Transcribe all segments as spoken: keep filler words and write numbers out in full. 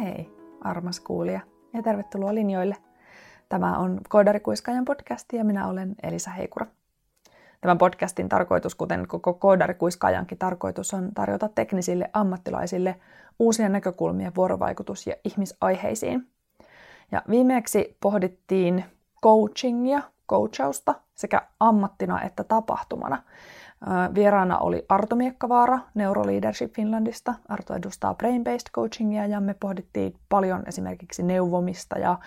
Hei, armas kuulija ja tervetuloa linjoille. Tämä on Koodarikuiskajan podcast ja minä olen Elisa Heikura. Tämän podcastin tarkoitus, kuten koko Koodarikuiskajankin tarkoitus, on tarjota teknisille ammattilaisille uusia näkökulmia vuorovaikutus- ja ihmisaiheisiin. Ja viimeksi pohdittiin coachingia, coachausta sekä ammattina että tapahtumana. Vieraana oli Arto Miekkavaara Neuroleadership Finlandista. Arto edustaa Brain Based Coachingia ja me pohdittiin paljon esimerkiksi neuvomista ja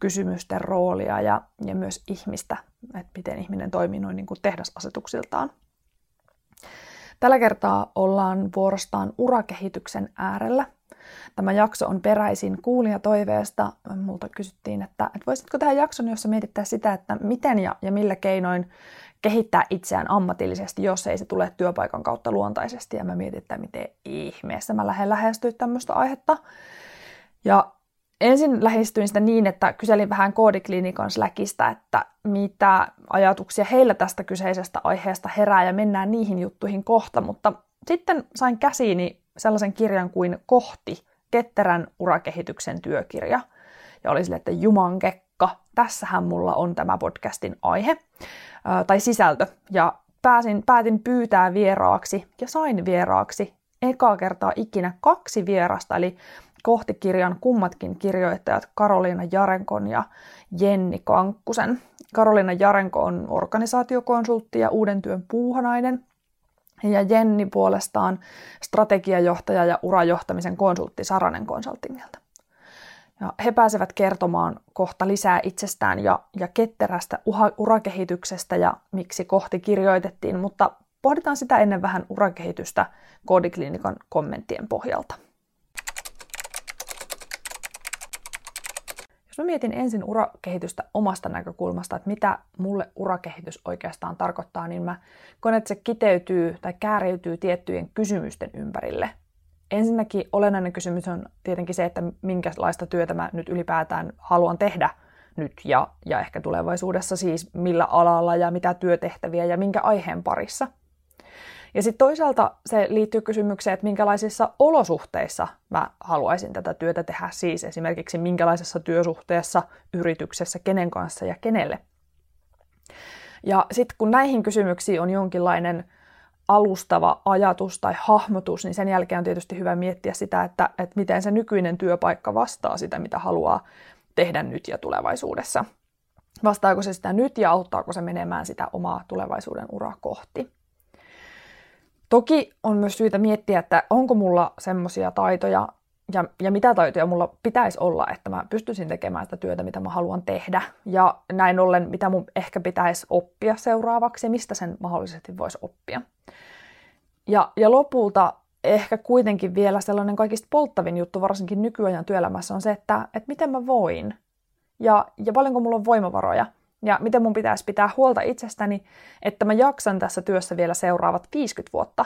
kysymysten roolia ja, ja myös ihmistä, että miten ihminen toimii noin niin kuin tehdasasetuksiltaan. Tällä kertaa ollaan vuorostaan urakehityksen äärellä. Tämä jakso on peräisin kuulijatoiveesta. Multa kysyttiin, että, että voisitko tehdä jakson, jossa mietittää sitä, että miten ja, ja millä keinoin kehittää itseään ammatillisesti, jos ei se tule työpaikan kautta luontaisesti. Ja mä mietin, että miten ihmeessä mä lähden lähestyä tämmöistä aihetta. Ja ensin lähestyin sitä niin, että kyselin vähän koodiklinikan Slackista, että mitä ajatuksia heillä tästä kyseisestä aiheesta herää, ja mennään niihin juttuihin kohta. Mutta sitten sain käsiini sellaisen kirjan kuin Kohti, ketterän urakehityksen työkirja. Ja oli sille, että jumankekka, tässähän mulla on tämä podcastin aihe äh, tai sisältö. Ja pääsin, päätin pyytää vieraaksi ja sain vieraaksi ekaa kertaa ikinä kaksi vierasta, eli Kohtikirjan kummatkin kirjoittajat Karoliina Jarenkon ja Jenni Kankkusen. Karoliina Jarenko on organisaatiokonsultti ja uuden työn puuhanainen. Ja Jenni puolestaan strategiajohtaja ja urajohtamisen konsultti Saranen konsultingilta. Ja he pääsevät kertomaan kohta lisää itsestään ja, ja ketterästä urakehityksestä ja miksi Kohti kirjoitettiin, mutta pohditaan sitä ennen vähän urakehitystä Koodiklinikan kommenttien pohjalta. Jos mä mietin ensin urakehitystä omasta näkökulmasta, että mitä mulle urakehitys oikeastaan tarkoittaa, niin mä koen, että se kiteytyy tai kääriytyy tiettyjen kysymysten ympärille. Ensinnäkin olennainen kysymys on tietenkin se, että minkälaista työtä mä nyt ylipäätään haluan tehdä nyt ja, ja ehkä tulevaisuudessa, siis millä alalla ja mitä työtehtäviä ja minkä aiheen parissa. Ja sitten toisaalta se liittyy kysymykseen, että minkälaisissa olosuhteissa mä haluaisin tätä työtä tehdä, siis esimerkiksi minkälaisessa työsuhteessa, yrityksessä, kenen kanssa ja kenelle. Ja sitten kun näihin kysymyksiin on jonkinlainen alustava ajatus tai hahmotus, niin sen jälkeen on tietysti hyvä miettiä sitä, että, että miten se nykyinen työpaikka vastaa sitä, mitä haluaa tehdä nyt ja tulevaisuudessa. Vastaako se sitä nyt ja auttaako se menemään sitä omaa tulevaisuuden uraa kohti. Toki on myös syytä miettiä, että onko mulla semmoisia taitoja ja, ja mitä taitoja mulla pitäisi olla, että mä pystyisin tekemään sitä työtä, mitä mä haluan tehdä. Ja näin ollen, mitä mun ehkä pitäisi oppia seuraavaksi ja mistä sen mahdollisesti voisi oppia. Ja, ja lopulta ehkä kuitenkin vielä sellainen kaikista polttavin juttu, varsinkin nykyajan työelämässä, on se, että, että miten mä voin ja, ja paljonko mulla on voimavaroja. Ja miten mun pitäisi pitää huolta itsestäni, että mä jaksan tässä työssä vielä seuraavat viisikymmentä vuotta.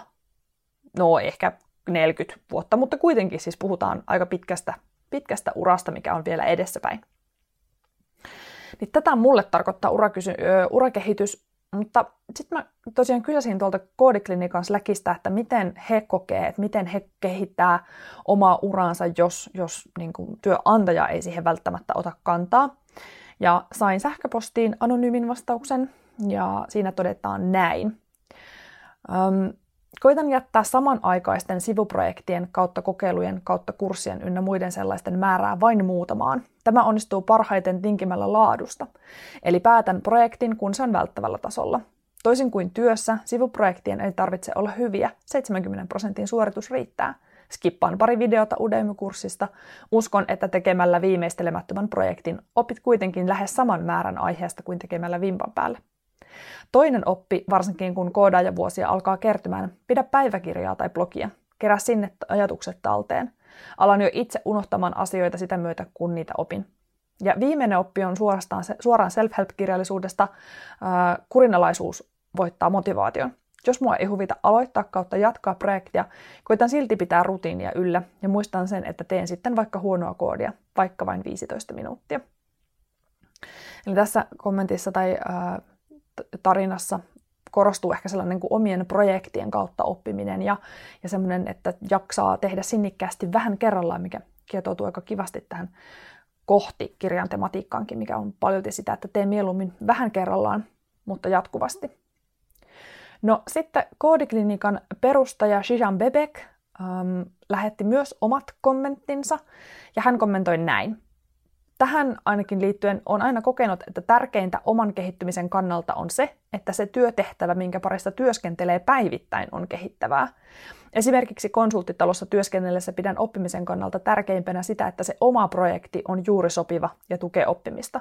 No ehkä neljäkymmentä vuotta, mutta kuitenkin siis puhutaan aika pitkästä, pitkästä urasta, mikä on vielä edessäpäin. Niin tätä mulle tarkoittaa urakysy- ö, urakehitys, mutta sitten mä tosiaan kysäsin tuolta Koodiklinikan Slackista, että miten he kokee, että miten he kehittää omaa uraansa, jos, jos niin kuin työnantaja ei siihen välttämättä ota kantaa. Ja sain sähköpostiin anonyymin vastauksen, ja siinä todetaan näin. Öm, koitan jättää samanaikaisten sivuprojektien kautta kokeilujen kautta kurssien ynnä muiden sellaisten määrää vain muutamaan. Tämä onnistuu parhaiten tinkimällä laadusta, eli päätän projektin, kun se on välttävällä tasolla. Toisin kuin työssä, sivuprojektien ei tarvitse olla hyviä, seitsemänkymmentä prosentin suoritus riittää. Skippaan pari videota Udemy-kurssista. Uskon, että tekemällä viimeistelemättömän projektin opit kuitenkin lähes saman määrän aiheesta kuin tekemällä vimpan päälle. Toinen oppi, varsinkin kun koodaaja vuosia alkaa kertymään, pidä päiväkirjaa tai blogia. Kerää sinne ajatukset talteen. Alan jo itse unohtamaan asioita sitä myötä, kun niitä opin. Ja viimeinen oppi on suorastaan, suoraan self-help-kirjallisuudesta. Kurinalaisuus voittaa motivaation. Jos mua ei huvita aloittaa kautta jatkaa projektia, koitan silti pitää rutiinia yllä ja muistan sen, että teen sitten vaikka huonoa koodia, vaikka vain viisitoista minuuttia. Eli tässä kommentissa tai äh, tarinassa korostuu ehkä sellainen kuin omien projektien kautta oppiminen ja, ja semmoinen, että jaksaa tehdä sinnikkäästi vähän kerrallaan, mikä kietoutuu aika kivasti tähän kohti kirjan tematiikkaankin, mikä on paljolti sitä, että tee mieluummin vähän kerrallaan, mutta jatkuvasti. No sitten Koodiklinikan perustaja Shihan Bebek ähm, lähetti myös omat kommenttinsa ja hän kommentoi näin. Tähän ainakin liittyen on aina kokenut, että tärkeintä oman kehittymisen kannalta on se, että se työtehtävä, minkä parissa työskentelee päivittäin, on kehittävää. Esimerkiksi konsulttitalossa työskennellessä pidän oppimisen kannalta tärkeimpänä sitä, että se oma projekti on juuri sopiva ja tukee oppimista.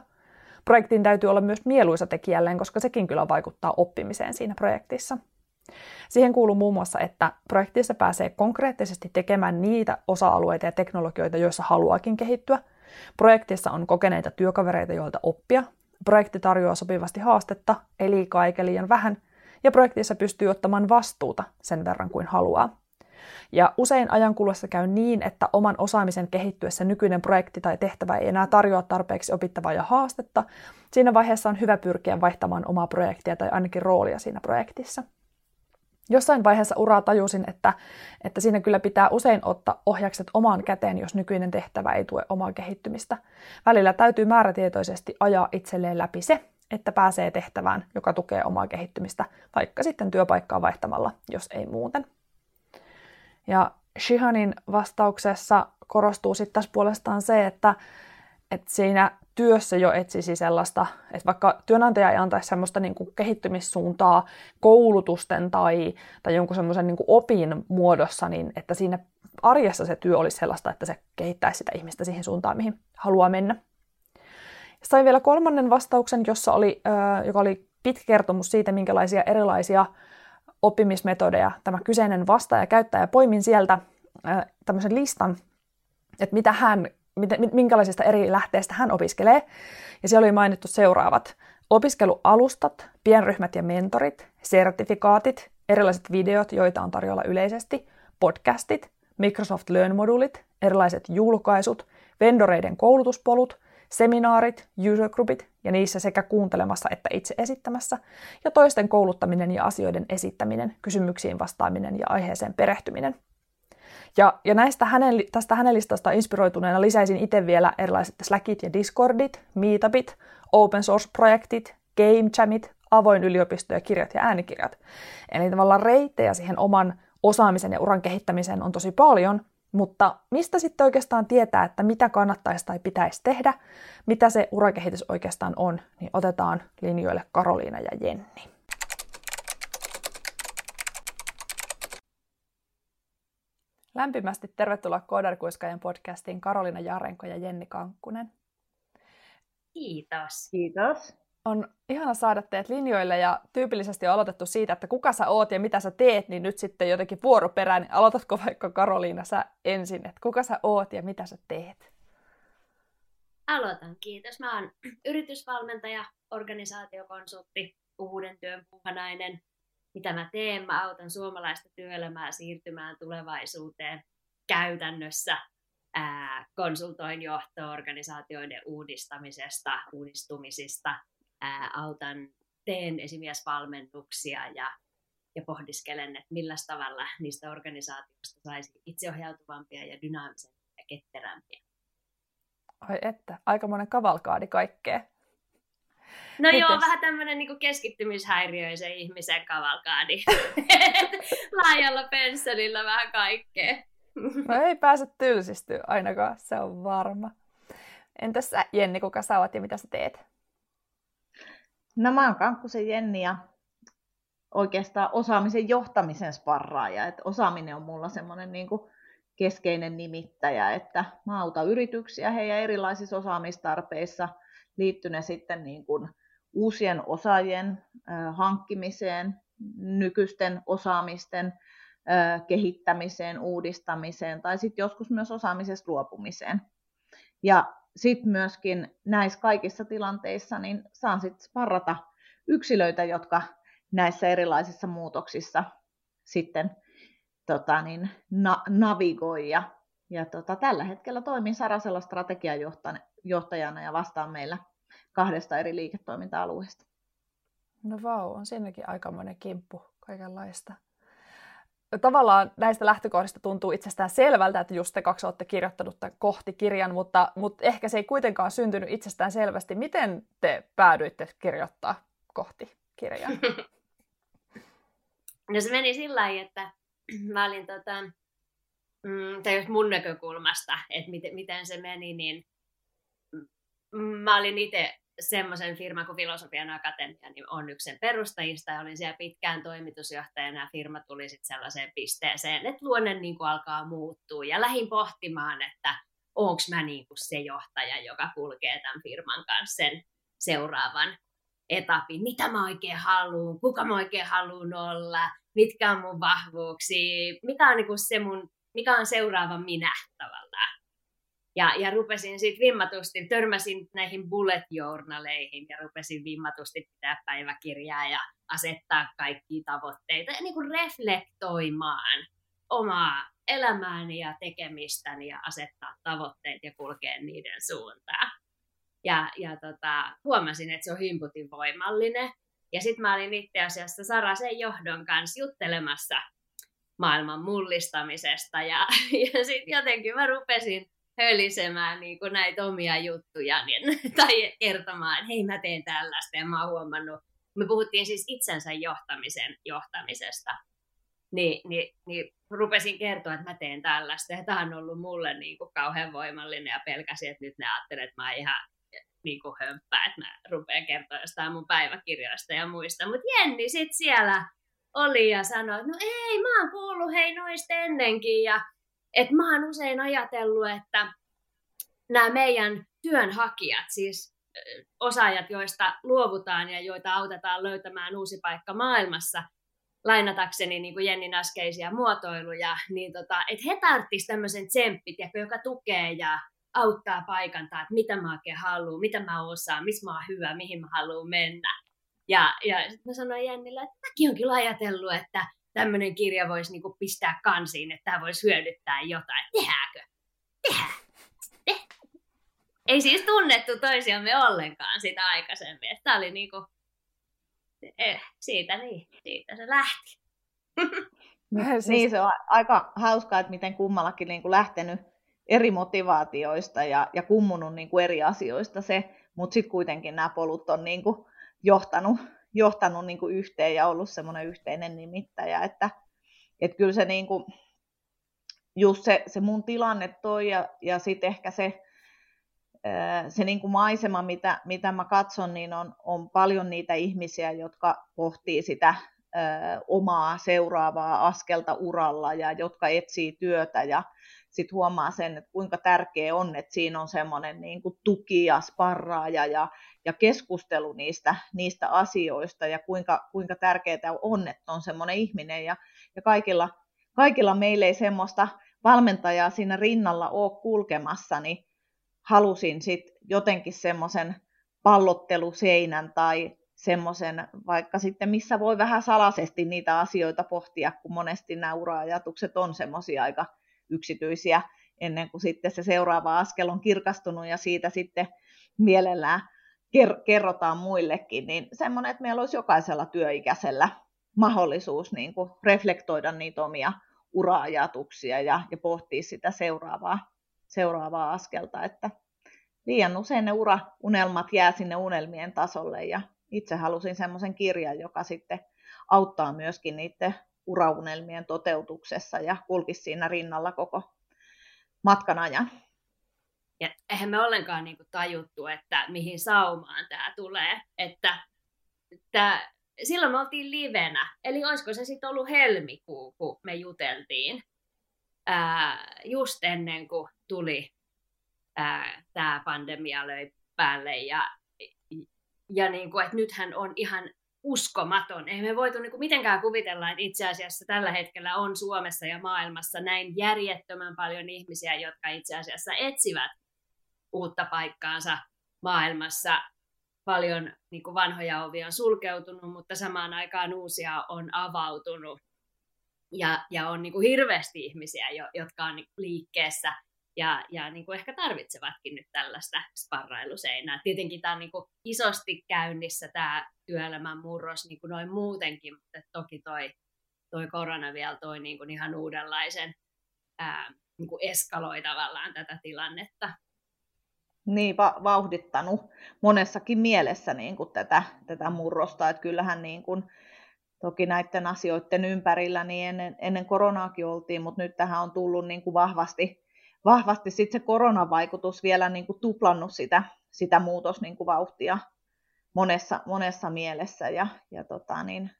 Projektin täytyy olla myös mieluisa tekijälleen, koska sekin kyllä vaikuttaa oppimiseen siinä projektissa. Siihen kuuluu muun muassa, että projektissa pääsee konkreettisesti tekemään niitä osa-alueita ja teknologioita, joissa haluaakin kehittyä. Projektissa on kokeneita työkavereita, joilta oppia. Projekti tarjoaa sopivasti haastetta, ei liikaa eikä liian vähän, ja projektissa pystyy ottamaan vastuuta sen verran kuin haluaa. Ja usein ajankuluessa käy niin, että oman osaamisen kehittyessä nykyinen projekti tai tehtävä ei enää tarjoa tarpeeksi opittavaa ja haastetta. Siinä vaiheessa on hyvä pyrkiä vaihtamaan omaa projektia tai ainakin roolia siinä projektissa. Jossain vaiheessa uraa tajusin, että, että siinä kyllä pitää usein ottaa ohjakset omaan käteen, jos nykyinen tehtävä ei tue omaa kehittymistä. Välillä täytyy määrätietoisesti ajaa itselleen läpi se, että pääsee tehtävään, joka tukee omaa kehittymistä, vaikka sitten työpaikkaa vaihtamalla, jos ei muuten. Ja Shihanin vastauksessa korostuu sitten tässä puolestaan se, että, että siinä työssä jo etsisi sellaista, että vaikka työnantaja ei antaisi semmoista niin kuin kehittymissuuntaa koulutusten tai, tai jonkun semmoisen niin kuin opin muodossa, niin että siinä arjessa se työ olisi sellaista, että se kehittäisi sitä ihmistä siihen suuntaan, mihin haluaa mennä. Sain vielä kolmannen vastauksen, jossa oli, joka oli pitkä kertomus siitä, minkälaisia erilaisia oppimismetodeja tämä kyseinen vastaaja käyttää, ja poimin sieltä tämmöisen listan, että mitä hän minkälaisista eri lähteistä hän opiskelee, ja siellä oli mainittu seuraavat. Opiskelualustat, pienryhmät ja mentorit, sertifikaatit, erilaiset videot, joita on tarjolla yleisesti, podcastit, Microsoft Learn-moduulit, erilaiset julkaisut, vendoreiden koulutuspolut, seminaarit, usergroupit, ja niissä sekä kuuntelemassa että itse esittämässä, ja toisten kouluttaminen ja asioiden esittäminen, kysymyksiin vastaaminen ja aiheeseen perehtyminen. Ja, ja näistä hänen, tästä hänen listasta inspiroituneena lisäisin itse vielä erilaiset Slackit ja Discordit, Meetupit, open source-projektit, game jamit, avoin yliopisto ja kirjat ja äänikirjat. Eli tavallaan reittejä siihen oman osaamisen ja uran kehittämiseen on tosi paljon, mutta mistä sitten oikeastaan tietää, että mitä kannattaisi tai pitäisi tehdä, mitä se urakehitys oikeastaan on, niin otetaan linjoille Karoliina ja Jenni. Lämpimästi tervetuloa Koodarikuiskajan podcastiin Karoliina Jarenko ja Jenni Kankkunen. Kiitos. Kiitos. On ihana saada teet linjoille ja tyypillisesti on aloitettu siitä, että kuka sä oot ja mitä sä teet, niin nyt sitten jotenkin vuoroperään, niin aloitatko vaikka Karoliina sä ensin, että kuka sä oot ja mitä sä teet? Aloitan, kiitos. Mä oon yritysvalmentaja, organisaatiokonsultti, uuden työn puhanainen. Mitä mä teen? Mä autan suomalaista työelämää siirtymään tulevaisuuteen käytännössä. Ää, konsultoin johtoa organisaatioiden uudistamisesta, uudistumisista. Ää, autan, teen esimiesvalmennuksia ja, ja pohdiskelen, että millä tavalla niistä organisaatioista saisi itseohjautuvampia ja dynaamisempia ja ketterämpiä. Ai että, aikamoinen kavalkaadi kaikkea. No mites? Joo, vähän tämmöinen niinku keskittymishäiriöisen ihmisen kavalkaadi. Laajalla pensselillä vähän kaikkea. No ei pääse tylsistyä ainakaan, se on varma. Entäs sä, Jenni, kuka sä oot ja mitä sä teet? No mä oon Kankkusen Jenni ja oikeastaan osaamisen johtamisen sparraaja. Et osaaminen on mulla semmoinen niinku keskeinen nimittäjä, että mä autan yrityksiä heidän erilaisissa osaamistarpeissa, liittyy ne sitten niin kuin uusien osaajien hankkimiseen, nykyisten osaamisten kehittämiseen, uudistamiseen tai sitten joskus myös osaamisesta luopumiseen. Ja sitten myöskin näissä kaikissa tilanteissa niin saan sitten sparrata yksilöitä, jotka näissä erilaisissa muutoksissa sitten tota niin, na- navigoi ja Ja tota, tällä hetkellä toimin Sarasella strategiajohtajana ja vastaan meillä kahdesta eri liiketoiminta-alueesta. No vau, on siinäkin aikamoinen kimppu kaikenlaista. tavallaan näistä lähtökohdista tuntuu itsestään selvältä, että just te kaksi olette kirjoittanut tämän Kohti-kirjan, mutta, mutta ehkä se ei kuitenkaan syntynyt itsestään selvästi. Miten te päädyitte kirjoittaa Kohti-kirjan? No se meni sillä lailla, että mä olin tota, mm, tai just mun näkökulmasta, että miten, miten se meni, niin mä olin itse semmoisen firman kuin Filosofian Akatemia, niin on yksi sen perustajista ja olin siellä pitkään toimitusjohtajana ja firma tuli sitten sellaiseen pisteeseen, että luonne niin kuin alkaa muuttua ja lähdin pohtimaan, että onko mä niin kuin se johtaja, joka kulkee tämän firman kanssa sen seuraavan etapin. Mitä mä oikein haluun, kuka mä oikein haluun olla, mitkä on mun vahvuuksia, mikä on, niin kuin se mun, mikä on seuraava minä tavallaan. Ja, ja rupesin sitten vimmatusti, törmäsin näihin bullet journaleihin ja rupesin vimmatusti pitää päiväkirjaa ja asettaa kaikkia tavoitteita ja niin kuin reflektoimaan omaa elämääni ja tekemistäni ja asettaa tavoitteet ja kulkea niiden suuntaan. Ja, ja tota, huomasin, että se on hymputin voimallinen. Ja sitten mä olin itse asiassa Sarasen johdon kanssa juttelemassa maailman mullistamisesta ja, ja sitten jotenkin mä rupesin hölisemään niin kuin näitä omia juttuja niin, tai kertomaan, että hei mä teen tällaista ja mä oon huomannut. Me puhuttiin siis itsensä johtamisen, johtamisesta, niin, niin, niin rupesin kertoa, että mä teen tällaista ja tämä on ollut mulle niin kuin kauhean voimallinen ja pelkäsin, että nyt ne ajattelee, että mä oon ihan niin kuin hömppää, että mä rupean kertoa jostain mun päiväkirjoista ja muista. Mutta Jenni sitten siellä oli ja sanoi, että no ei, mä oon kuullut hei noista ennenkin ja et mä oon usein ajatellut, että nämä meidän työnhakijat, siis osaajat, joista luovutaan ja joita autetaan löytämään uusi paikka maailmassa, lainatakseni niin kuin Jennin äskeisiä muotoiluja, niin tota, että he tarvitsisivat tämmöisen tsemppit, joka tukee ja auttaa paikantaa, että mitä mä oikein haluan, mitä mä osaan, missä mä oon hyvä, mihin mä haluan mennä. Ja, ja sitten mä sanoin Jennille, että mäkin oon kyllä ajatellut, että tämmöinen kirja voisi niinku pistää kansiin, että tämä voisi hyödyttää jotain. Tehääkö? Tehää. Tehä. Ei siis tunnettu toisiamme ollenkaan sitä aikaisemmin. Että tämä oli niinku... Eh, siitä niin. Siitä se lähti. Niin, se on aika hauskaa, että miten kummallakin niinku lähtenyt eri motivaatioista ja, ja kummunut niinku eri asioista se. Mutta sitten kuitenkin nämä polut on niinku johtanut... johtanut niin kuin yhteen ja ollut semmoinen yhteinen nimittäjä, että, että kyllä se, niin kuin, just se, se mun tilanne toi ja, ja sitten ehkä se, se niin kuin maisema, mitä, mitä mä katson, niin on, on paljon niitä ihmisiä, jotka pohtii sitä ö, omaa seuraavaa askelta uralla ja jotka etsii työtä ja sitten huomaa sen, että kuinka tärkeä on, että siinä on semmoinen niin kuin tuki ja sparraaja ja, ja keskustelu niistä, niistä asioista ja kuinka, kuinka tärkeää on, että on semmoinen ihminen. Ja, ja kaikilla, kaikilla meillä ei semmoista valmentajaa siinä rinnalla ole kulkemassa, niin halusin sitten jotenkin semmoisen pallotteluseinän tai semmoisen, vaikka sitten missä voi vähän salaisesti niitä asioita pohtia, kun monesti nämä ura-ajatukset on semmoisia aika yksityisiä, ennen kuin sitten se seuraava askel on kirkastunut ja siitä sitten mielellään ker- kerrotaan muillekin, niin semmoinen, että meillä olisi jokaisella työikäisellä mahdollisuus niin kuin reflektoida niitä omia ura-ajatuksia ja, ja pohtia sitä seuraavaa, seuraavaa askelta, että liian usein ne ura-unelmat jää sinne unelmien tasolle ja itse halusin semmoisen kirjan, joka sitten auttaa myöskin niiden uraunelmien toteutuksessa ja kulkisi siinä rinnalla koko matkan ajan. Ja eihän me ollenkaan niinku tajuttu, että mihin saumaan tämä tulee. Että, että silloin me oltiin livenä, eli olisiko se sitten ollut helmikuu, kun me juteltiin ää, just ennen kuin tuli tämä pandemia löi päälle. Ja, ja niinku, että nythän on ihan uskomaton. Ei me voitu niin kuin mitenkään kuvitella, että itse asiassa tällä hetkellä on Suomessa ja maailmassa näin järjettömän paljon ihmisiä, jotka itse asiassa etsivät uutta paikkaansa maailmassa. Paljon niin kuin vanhoja ovia on sulkeutunut, mutta samaan aikaan uusia on avautunut. Ja, ja on niin kuin hirveästi ihmisiä, jotka on liikkeessä ja, ja niin kuin ehkä tarvitsevatkin nyt tällaista sparrailuseinää. Tietenkin tämä on niin kuin isosti käynnissä tämä työelämän murros niin kuin noin muutenkin, mutta toki toi toi korona vielä toi niin kuin ihan uudenlaisen ää, niin kuin eskaloi tavallaan tätä tilannetta. Niin, va- vauhdittanut monessakin mielessä niin kuin tätä, tätä murrosta, että kyllähän niin kuin, toki näiden asioiden ympärillä niin ennen, ennen koronaakin oltiin, mutta nyt tähän on tullut niin kuin vahvasti, vahvasti sit se koronavaikutus vielä niin kuin tuplannut sitä, sitä muutos niin kuin vauhtia monessa, monessa mielessä. Ja, ja tota niin,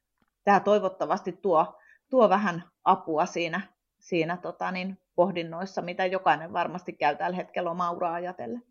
tämä toivottavasti tuo, tuo vähän apua siinä, siinä tota niin, pohdinnoissa, mitä jokainen varmasti käy tällä hetkellä omaa uraa ajatellen.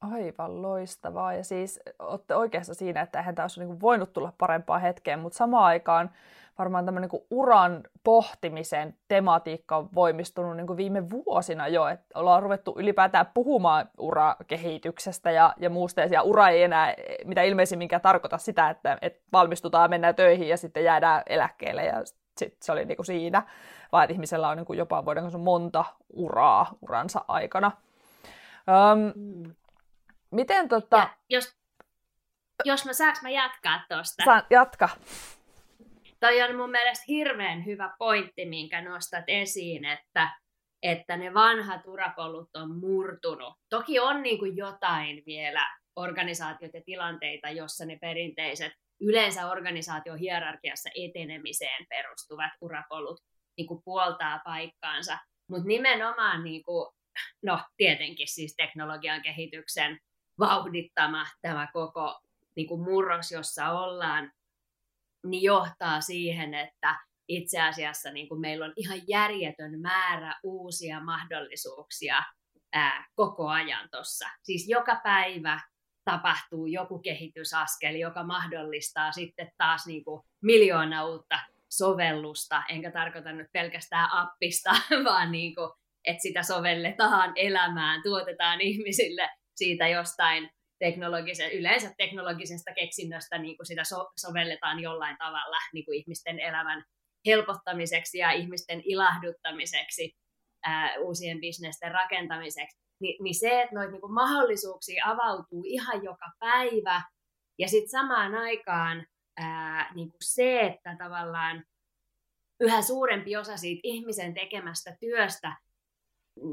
Aivan loistavaa. Ja siis olette oikeassa siinä, että eihän tämä olisi niin kuin voinut tulla parempaa hetkeen, mutta samaan aikaan varmaan tämmöinen niin kuin uran pohtimisen tematiikka on voimistunut niin kuin viime vuosina jo, että ollaan ruvettu ylipäätään puhumaan urakehityksestä ja, ja muusta, ja ura ei enää mitä ilmeisimminkään tarkoita sitä, että, että valmistutaan, mennään töihin ja sitten jäädään eläkkeelle ja sitten se oli niin kuin siinä, vaan että ihmisellä on niin kuin jopa voidaanko se monta uraa uransa aikana. Um, Miten tota... Ja, jos, jos mä saaks mä jatkaa tosta? Saan, jatka. Toi on mun mielestä hirveän hyvä pointti, minkä nostat esiin, että, että ne vanhat urapolut on murtunut. Toki on niin kuin jotain vielä organisaatiot ja tilanteita, jossa ne perinteiset, yleensä organisaatiohierarkiassa etenemiseen perustuvat urapolut niin kuin puoltaa paikkaansa. Mutta nimenomaan, niin kuin, no tietenkin siis teknologian kehityksen vauhdittama tämä koko niin kuin murros, jossa ollaan, niin johtaa siihen, että itse asiassa niin kuin meillä on ihan järjetön määrä uusia mahdollisuuksia ää, koko ajan tuossa. Siis joka päivä tapahtuu joku kehitysaskel, joka mahdollistaa sitten taas niin kuin miljoona uutta sovellusta. Enkä tarkoita nyt pelkästään appista, vaan niin kuin, että sitä sovelletaan elämään, tuotetaan ihmisille siitä jostain teknologisen, yleensä teknologisesta keksinnöstä niin kuin sitä so- sovelletaan jollain tavalla niin kuin ihmisten elämän helpottamiseksi ja ihmisten ilahduttamiseksi, ää, uusien bisnesten rakentamiseksi. Ni, niin se, että noita niin kuin mahdollisuuksia avautuu ihan joka päivä ja sitten samaan aikaan ää, niin kuin se, että tavallaan yhä suurempi osa siitä ihmisen tekemästä työstä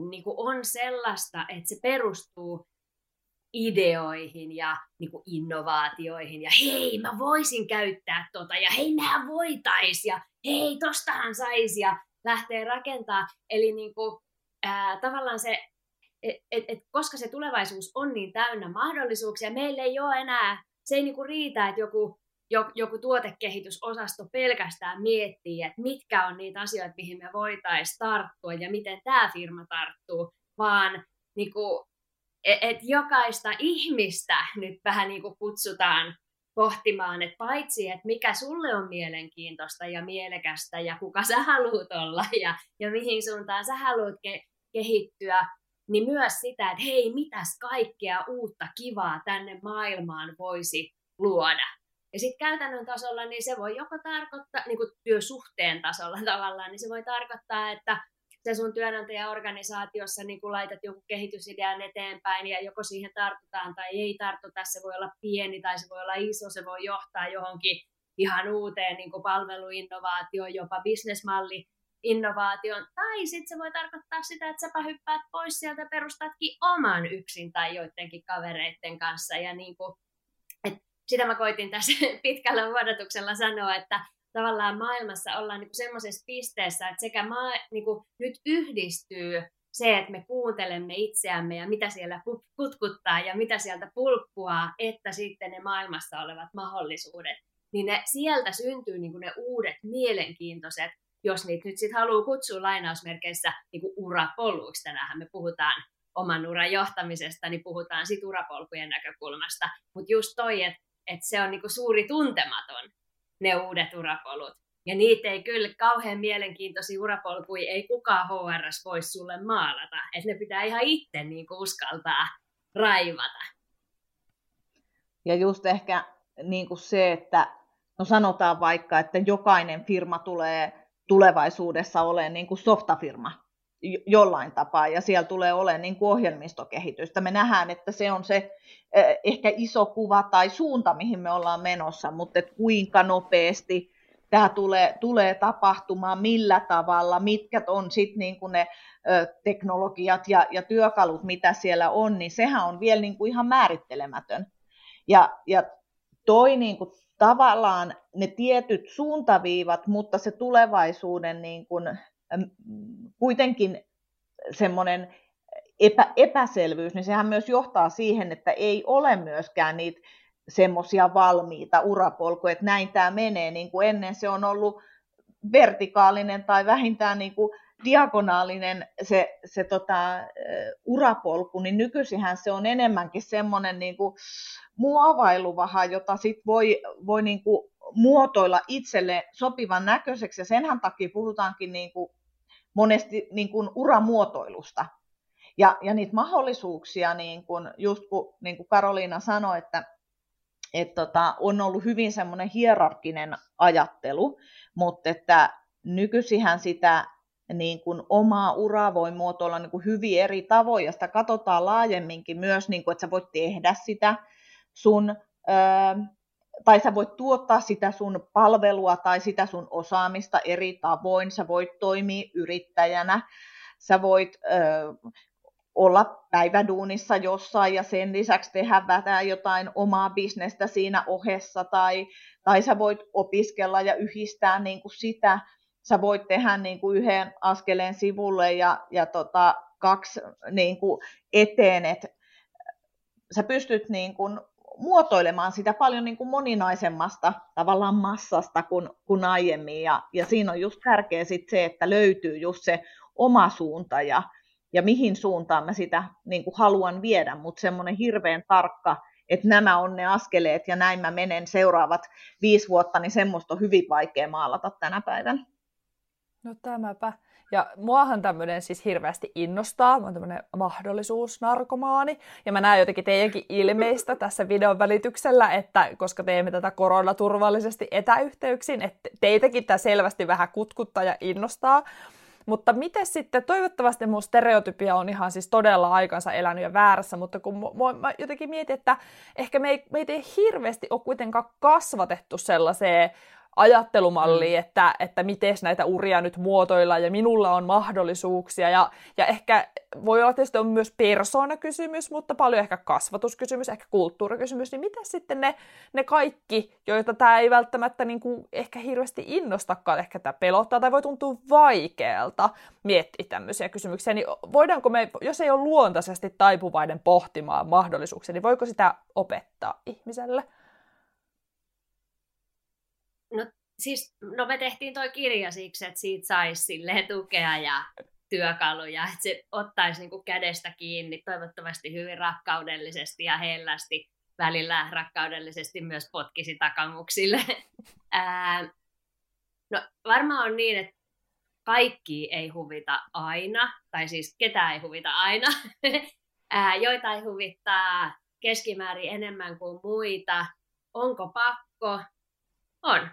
niin kuin on sellaista, että se perustuu ideoihin ja niin kuin innovaatioihin ja hei, mä voisin käyttää tota ja hei, mä voitais ja hei, tostahan saisi ja lähtee rakentaa. Eli niin kuin, ää, tavallaan se, et, et, et, koska se tulevaisuus on niin täynnä mahdollisuuksia, meillä ei ole enää, se ei niin kuin riitä, että joku, joku, joku tuotekehitysosasto pelkästään miettii, että mitkä on niitä asioita, mihin me voitaisiin tarttua ja miten tämä firma tarttuu, vaan niin kuin, että jokaista ihmistä nyt vähän niin kuin kutsutaan pohtimaan, että paitsi, että mikä sulle on mielenkiintoista ja mielekästä ja kuka sä haluut olla ja, ja mihin suuntaan sä haluut ke- kehittyä, niin myös sitä, että hei, mitäs kaikkea uutta kivaa tänne maailmaan voisi luoda. Ja sitten käytännön tasolla niin se voi joko tarkoittaa, niin kuin työsuhteen tasolla tavallaan, niin se voi tarkoittaa, että se sun työnantajaorganisaatiossa niin kun laitat joku kehitysidean eteenpäin ja joko siihen tartutaan tai ei tartuta, se voi olla pieni tai se voi olla iso, se voi johtaa johonkin ihan uuteen niin kun palveluinnovaatioon, jopa bisnesmalli-innovaatioon. Tai sitten se voi tarkoittaa sitä, että säpä hyppäät pois sieltä, perustatkin oman yksin tai joidenkin kavereiden kanssa. Ja niin kun, et sitä mä koitin tässä pitkällä vuodatuksella sanoa, että tavallaan maailmassa ollaan niin kuin semmoisessa pisteessä, että sekä maa, niin kuin nyt yhdistyy se, että me kuuntelemme itseämme ja mitä siellä kutkuttaa ja mitä sieltä pulppuaa, että sitten ne maailmassa olevat mahdollisuudet. Niin ne, sieltä syntyy niin kuin ne uudet mielenkiintoiset, jos niitä nyt sitten haluaa kutsua lainausmerkeissä niin kuin urapoluiksi. Tänäänhän me puhutaan oman uran johtamisesta, niin puhutaan sitten urapolkujen näkökulmasta. Mutta just toi, että et se on niin kuin suuri tuntematon, ne uudet urapolut. Ja niitä ei kyllä kauhean mielenkiintoisia urapolkuja, ei kukaan H R S voi sulle maalata. Että ne pitää ihan itse niin kuin uskaltaa raivata. Ja just ehkä niin kuin se, että no sanotaan vaikka, että jokainen firma tulee tulevaisuudessa olemaan niin kuin softafirma jollain tapaa, ja siellä tulee olemaan niin kuin ohjelmistokehitystä. Me nähdään, että se on se eh, ehkä iso kuva tai suunta, mihin me ollaan menossa, mutta et kuinka nopeasti tämä tulee, tulee tapahtumaan, millä tavalla, mitkä on sitten niin kuin ne ö, teknologiat ja, ja työkalut, mitä siellä on, niin sehän on vielä niin kuin ihan määrittelemätön. Ja, ja toi niin kuin tavallaan ne tietyt suuntaviivat, mutta se tulevaisuuden niin kuin, kuitenkin semmoinen epä, epäselvyys, niin sehän myös johtaa siihen, että ei ole myöskään niitä semmoisia valmiita urapolkuja, että näin tämä menee, niin kuin ennen se on ollut vertikaalinen tai vähintään niin kuin diagonaalinen se, se tota, urapolku, niin nykyisinhän se on enemmänkin semmoinen niin kuin muovailuvaha, jota sit voi, voi niin kuin muotoilla itselle sopivan näköiseksi, ja senhän takia puhutaankin niin kuin monesti niin kuin uramuotoilusta. Ja, ja niitä mahdollisuuksia, niin kuin, just kun niin kuin Karoliina sanoi, että et tota, on ollut hyvin semmoinen hierarkkinen ajattelu, mutta että nykyisinhän sitä niin kuin omaa uraa voi muotoilla niin kuin hyvin eri tavoin, ja sitä katsotaan laajemminkin myös, niin kuin, että sä voit tehdä sitä sun, ö, tai sä voit tuottaa sitä sun palvelua tai sitä sun osaamista eri tavoin, sä voit toimia yrittäjänä, sä voit ö, olla päiväduunissa jossain ja sen lisäksi tehdä jotain omaa bisnestä siinä ohessa, tai, tai sä voit opiskella ja yhdistää niin kuin sitä, sä voit tehdä niin kuin yhden askeleen sivulle ja, ja tota, kaksi niin kuin eteen, että sä pystyt niin kuin muotoilemaan sitä paljon niin kuin moninaisemmasta tavallaan massasta kuin, kuin aiemmin, ja, ja siinä on just tärkeä sit se, että löytyy just se oma suunta ja ja mihin suuntaan mä sitä niin kuin haluan viedä, mutta semmoinen hirveän tarkka, että nämä on ne askeleet ja näin mä menen seuraavat viisi vuotta, niin semmoista on hyvin vaikea maalata tänä päivänä. No tämäpä. Ja muahan tämmöinen siis hirveästi innostaa, mä oon tämmöinen mahdollisuusnarkomaani, ja mä näen jotenkin teidänkin ilmeistä tässä videon välityksellä, että koska teemme tätä koronaturvallisesti etäyhteyksiin, että teitäkin tämä selvästi vähän kutkuttaa ja innostaa. Mutta miten sitten, toivottavasti mun stereotypia on ihan siis todella aikansa elänyt ja väärässä, mutta kun mä jotenkin mietin, että ehkä me ei, me ei hirveästi ole kuitenkaan kasvatettu sellaiseen ajattelumalliin, mm. että, että miten näitä uria nyt muotoillaan ja minulla on mahdollisuuksia. Ja, ja ehkä voi olla tietysti on myös persoonakysymys, mutta paljon ehkä kasvatuskysymys, ehkä kulttuurikysymys. Niin miten sitten ne, ne kaikki, joita tämä ei välttämättä niin kuin ehkä hirveästi innostakaan, ehkä tämä pelottaa tai voi tuntua vaikealta miettiä tämmöisiä kysymyksiä, niin voidaanko me, jos ei ole luontaisesti taipuvainen pohtimaan mahdollisuuksia, niin voiko sitä opettaa ihmiselle? No, siis, no me tehtiin toi kirja siksi, että siitä saisi silleen tukea ja työkaluja, että se ottaisi niinku kädestä kiinni, toivottavasti hyvin rakkaudellisesti ja hellästi, välillä rakkaudellisesti myös potkisi takamuksille. Ää, no varmaan on niin, että kaikki ei huvita aina, tai siis ketään ei huvita aina, Ää, joitain huvittaa keskimäärin enemmän kuin muita, onko pakko? On.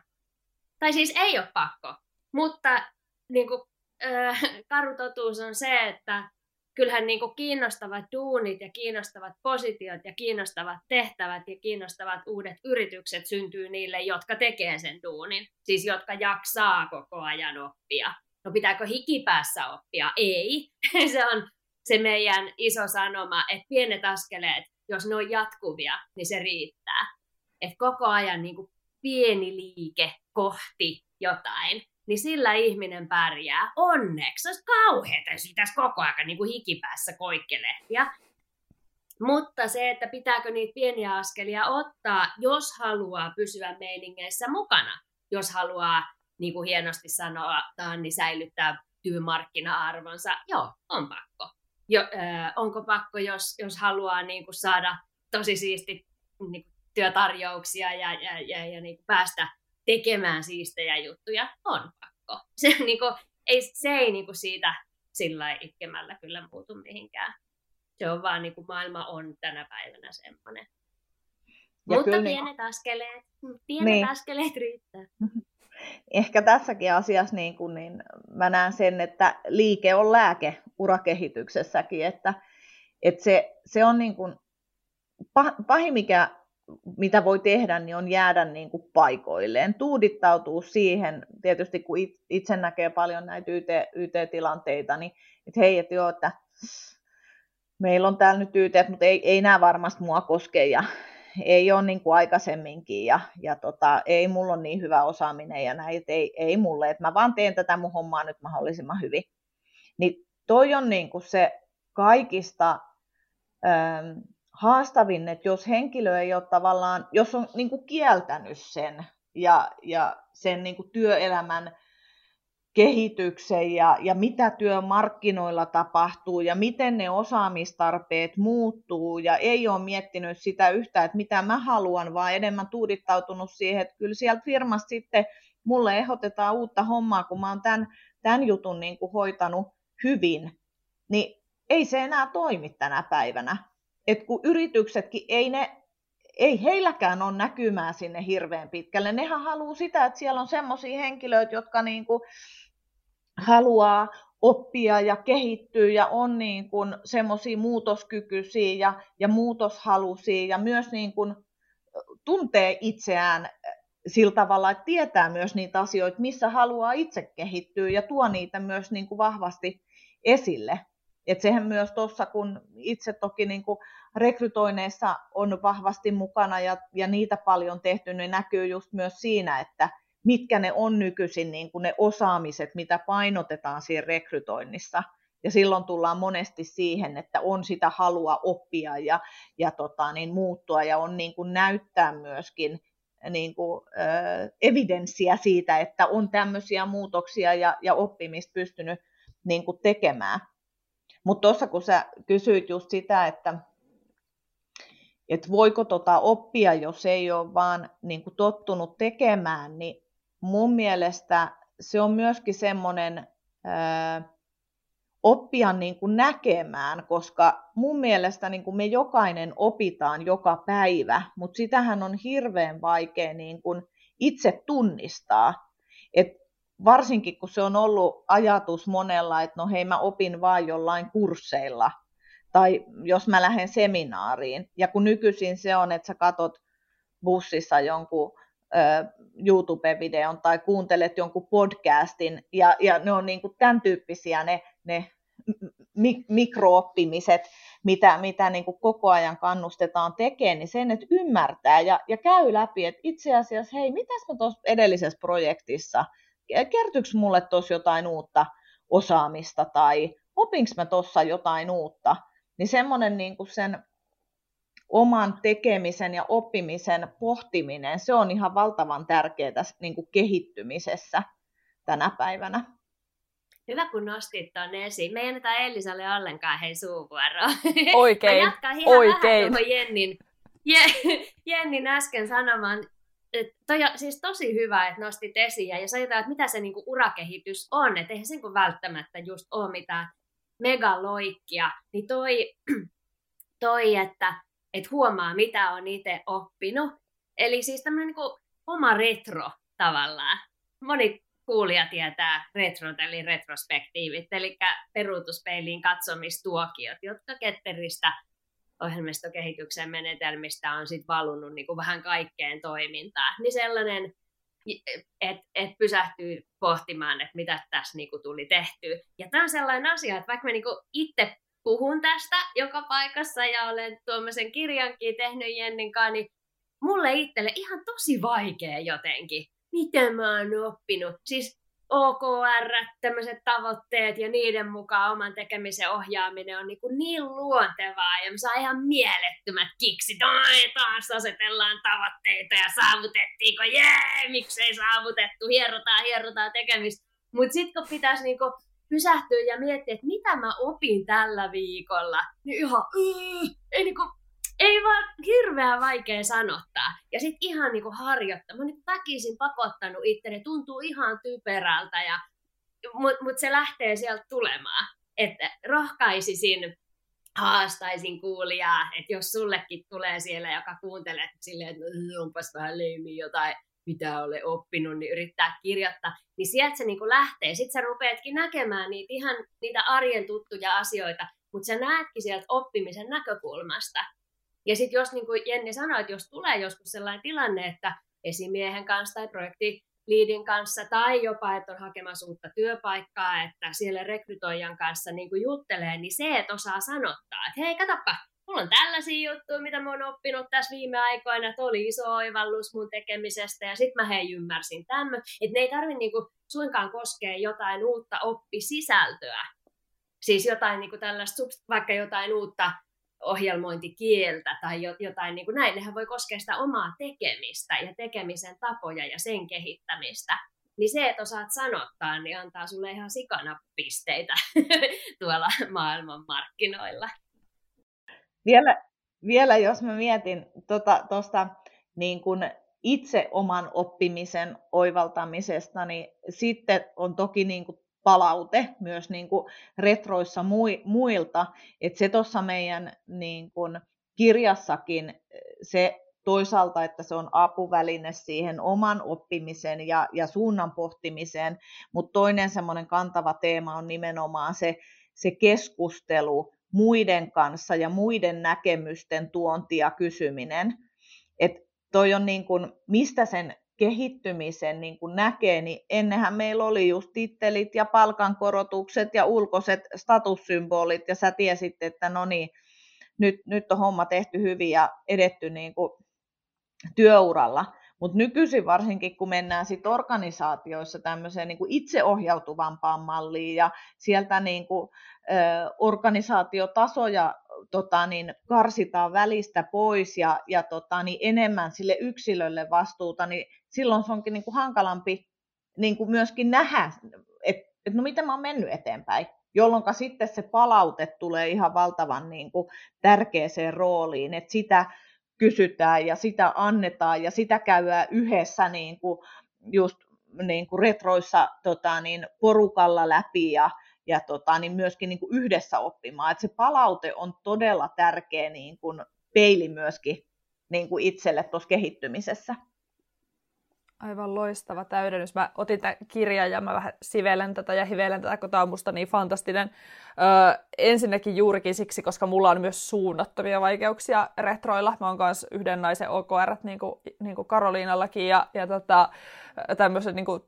Tai siis ei ole pakko, mutta niin kuin, äh, karu totuus on se, että kyllähän niin kuin kiinnostavat duunit ja kiinnostavat positiot ja kiinnostavat tehtävät ja kiinnostavat uudet yritykset syntyy niille, jotka tekee sen duunin. Siis jotka jaksaa koko ajan oppia. No pitääkö hikipäässä oppia? Ei. Se on se meidän iso sanoma, että pienet askeleet, jos ne on jatkuvia, niin se riittää. Että koko ajan niin kuin pieni liike kohti jotain, niin sillä ihminen pärjää. Onneksi olisi kauheata, jos pitäisi koko ajan niin kuin hikipäässä koikkelehtia. Mutta se, että pitääkö niitä pieniä askelia ottaa, jos haluaa pysyä meiningeissä mukana. Jos haluaa, niin kuin hienosti sanotaan, niin säilyttää työmarkkina-arvonsa. Joo, on pakko. Jo, äh, onko pakko, jos, jos haluaa niin kuin saada tosi siisti niin kuin työtarjouksia ja, ja, ja, ja niin kuin päästä tekemään siistejä juttuja, on pakko. Se, niin kuin, ei, se ei niin kuin siitä sillä itkemällä kyllä muutu mihinkään. Se on vaan, niin kuin maailma on tänä päivänä semmoinen. Ja mutta kyllä, pienet askeleet, pienet niin. askeleet riittää. Ehkä tässäkin asiassa niin kuin, niin mä näen sen, että liike on lääke urakehityksessäkin, että, että se, se on niin kuin, pah, pahin mikä mitä voi tehdä, niin on jäädä niin kuin paikoilleen, tuudittautuu siihen, tietysti kun itse näkee paljon näitä Y T-tilanteita, niin että hei, että joo, että meillä on täällä nyt Y T, mutta ei, ei nämä varmasti mua koske, ja ei ole niin kuin aikaisemminkin, ja, ja tota, ei mulla ole niin hyvä osaaminen, ja näin, että ei, ei mulle, että mä vaan teen tätä mun hommaa nyt mahdollisimman hyvin. Niin toi on niin kuin se kaikista... Ähm, haastavin, että jos henkilö ei ole tavallaan, jos on niin kuin kieltänyt sen ja, ja sen niin kuin työelämän kehityksen ja, ja mitä työmarkkinoilla tapahtuu ja miten ne osaamistarpeet muuttuu ja ei ole miettinyt sitä yhtään, että mitä mä haluan, vaan enemmän tuudittautunut siihen, että kyllä sieltä firmasta sitten mulle ehdotetaan uutta hommaa, kun mä oon tämän, tämän jutun niin kuin hoitanut hyvin, niin ei se enää toimi tänä päivänä. Et kun yrityksetkin, ei, ne, ei heilläkään ole näkymää sinne hirveän pitkälle. Nehän haluaa sitä, että siellä on sellaisia henkilöitä, jotka niinku haluaa oppia ja kehittyä ja on niinku sellaisia muutoskykyisiä ja, ja muutoshaluisia ja myös niinku tuntee itseään sillä tavalla, että tietää myös niitä asioita, missä haluaa itse kehittyä ja tuo niitä myös niinku vahvasti esille. Et sehän myös tuossa, kun itse toki niin kuin rekrytoineissa on vahvasti mukana ja, ja niitä paljon tehty, niin näkyy just myös siinä, että mitkä ne on nykyisin niin kuin ne osaamiset, mitä painotetaan siinä rekrytoinnissa. Ja silloin tullaan monesti siihen, että on sitä halua oppia ja, ja tota, niin muuttua ja on niin kuin näyttää myöskin niin kuin, äh, evidenssiä siitä, että on tämmöisiä muutoksia ja, ja oppimista pystynyt niin kuin tekemään. Mutta tuossa kun sä kysyit just sitä, että et voiko tota oppia, jos ei ole vaan niinku tottunut tekemään, niin mun mielestä se on myöskin semmoinen oppia niinku näkemään, koska mun mielestä niinku me jokainen opitaan joka päivä, mutta sitähän on hirveän vaikea niinku itse tunnistaa, että varsinkin kun se on ollut ajatus monella, että no hei, mä opin vaan jollain kursseilla tai jos mä lähden seminaariin. Ja kun nykyisin se on, että sä katot bussissa jonkun ö, YouTube-videon tai kuuntelet jonkun podcastin ja, ja ne on niin kuin tämän tyyppisiä ne, ne mik- mikrooppimiset, mitä, mitä niin kuin koko ajan kannustetaan tekemään, niin sen, että ymmärtää ja, ja käy läpi, että itse asiassa hei, mitäs mä tuossa edellisessä projektissa kertyykö mulle tuossa jotain uutta osaamista tai opinko mä tuossa jotain uutta, niin semmoinen niin kuin sen oman tekemisen ja oppimisen pohtiminen, se on ihan valtavan tärkeää niin kuin kehittymisessä tänä päivänä. Hyvä, kun nostit tuon esiin. Me ei anneta Elisalle ollenkaan hei suuvuoroa. Oikein, mä jatkan ihan oikein. Vähän Jennin, Jennin äsken sanomaan. Toi on siis tosi hyvä, että nostit esiin ja jos ajatellaan, että mitä se niinku urakehitys on, että eihän se niinku välttämättä just ole mitään megaloikkia, niin toi, toi että et huomaa, mitä on itse oppinut. Eli siis tämmöinen niinku oma retro tavallaan. Moni kuulija tietää retrot, eli retrospektiivit, eli peruutuspeiliin katsomistuokiot, jotka ketteristä ohjelmistokehityksen menetelmistä on sitten valunut niin kuin vähän kaikkeen toimintaan, niin sellainen, että et pysähtyy pohtimaan, että mitä tässä niin kuin tuli tehtyä. Ja tämä on sellainen asia, että vaikka mä niin kuin itse puhun tästä joka paikassa ja olen tuommoisen kirjankin tehnyt Jenninkaan, niin mulle itselle ihan tosi vaikea jotenkin. Miten mä oon oppinut? Siis O K R, tämmöiset tavoitteet ja niiden mukaan oman tekemisen ohjaaminen on niin, niin luontevaa ja me saa ihan mielettömät kiksit. Ai, taas asetellaan tavoitteita ja saavutettiinko, jee, miksei saavutettu, hierotaan, hierotaan tekemistä. Mutta sitten kun pitäisi niinku pysähtyä ja miettiä, että mitä mä opin tällä viikolla, niin ihan yh, ei, niinku, ei vaan hirveän vaikea sanottaa. Ja sitten ihan niinku harjoittaa. Mä oon nyt väkisin pakottanut itteni, tuntuu ihan typerältä, ja, mut, mut se lähtee sieltä tulemaan. Että rohkaisisin, haastaisin kuulijaa, että jos sullekin tulee siellä, joka kuuntelee silleen, että onpas vähän leimiä jotain, mitä olen oppinut, niin yrittää kirjoittaa. Niin sieltä se niinku lähtee. Sitten sä rupeatkin näkemään niitä, ihan, niitä arjen tuttuja asioita, mutta sä näetkin sieltä oppimisen näkökulmasta. Ja sitten jos, niin kuin Jenni sanoi, että jos tulee joskus sellainen tilanne, että esimiehen kanssa tai projektiliidin kanssa tai jopa, että on hakemassa uutta työpaikkaa, että siellä rekrytoijan kanssa niin kuin juttelee, niin se, että osaa sanottaa, että hei, katsoppa, mulla on tällaisia juttuja, mitä mä oon oppinut tässä viime aikoina, että oli iso oivallus mun tekemisestä ja sit mä hei ymmärsin tämän. Että ne ei tarvitse niinku suinkaan koskea jotain uutta oppisisältöä, siis jotain niinku tällaista, vaikka jotain uutta ohjelmointikieltä tai jotain niinku näin. Nehän voi koskea sitä omaa tekemistä ja tekemisen tapoja ja sen kehittämistä. Niin se, että osaat sanottaa, niin antaa sulle ihan sikana pisteitä tuolla maailmanmarkkinoilla. Vielä, vielä jos mä mietin tuota, tuosta niin kun itse oman oppimisen oivaltamisesta, niin sitten on toki niin kun palaute myös niin kun retroissa muilta. Että se tuossa meidän niin kun kirjassakin se toisaalta, että se on apuväline siihen oman oppimisen ja, ja suunnan pohtimiseen, mutta toinen semmoinen kantava teema on nimenomaan se, se keskustelu muiden kanssa ja muiden näkemysten tuonti ja kysyminen. Että toi on niin kuin, mistä sen kehittymisen niin kuin näkee, niin ennenhän meillä oli just tittelit ja palkankorotukset ja ulkoiset statussymbolit, ja sä tiesit, että no niin, nyt, nyt on homma tehty hyvin ja edetty niin kuin työuralla. Mutta nykyisin varsinkin, kun mennään sit organisaatioissa tämmöiseen niinku itseohjautuvampaan malliin ja sieltä niinku, ö, organisaatiotasoja tota, niin karsitaan välistä pois ja, ja tota, niin enemmän sille yksilölle vastuuta, niin silloin se onkin niinku hankalampi niinku myöskin nähdä, että et no miten mä oon mennyt eteenpäin, jolloin sitten se palaute tulee ihan valtavan niinku tärkeäseen rooliin, että sitä kysytään ja sitä annetaan ja sitä käydään yhdessä niin kuin just niin kuin retroissa tota, niin porukalla läpi ja, ja tota, niin myöskin niin kuin yhdessä oppimaan. Et se palaute on todella tärkeä niin kuin peili myöskin niin kuin itselle tuossa kehittymisessä. Aivan loistava täydennys. Mä otin tämän kirjan ja mä vähän sivelen tätä ja hivelen tätä, kun tämä on musta niin fantastinen. Öö, ensinnäkin juurikin siksi, koska mulla on myös suunnattomia vaikeuksia retroilla. Mä oon kanssa yhden naisen O K R:t, niin kuin, niin kuin Karoliinallakin, ja, ja tota, tämmöisen niin kuin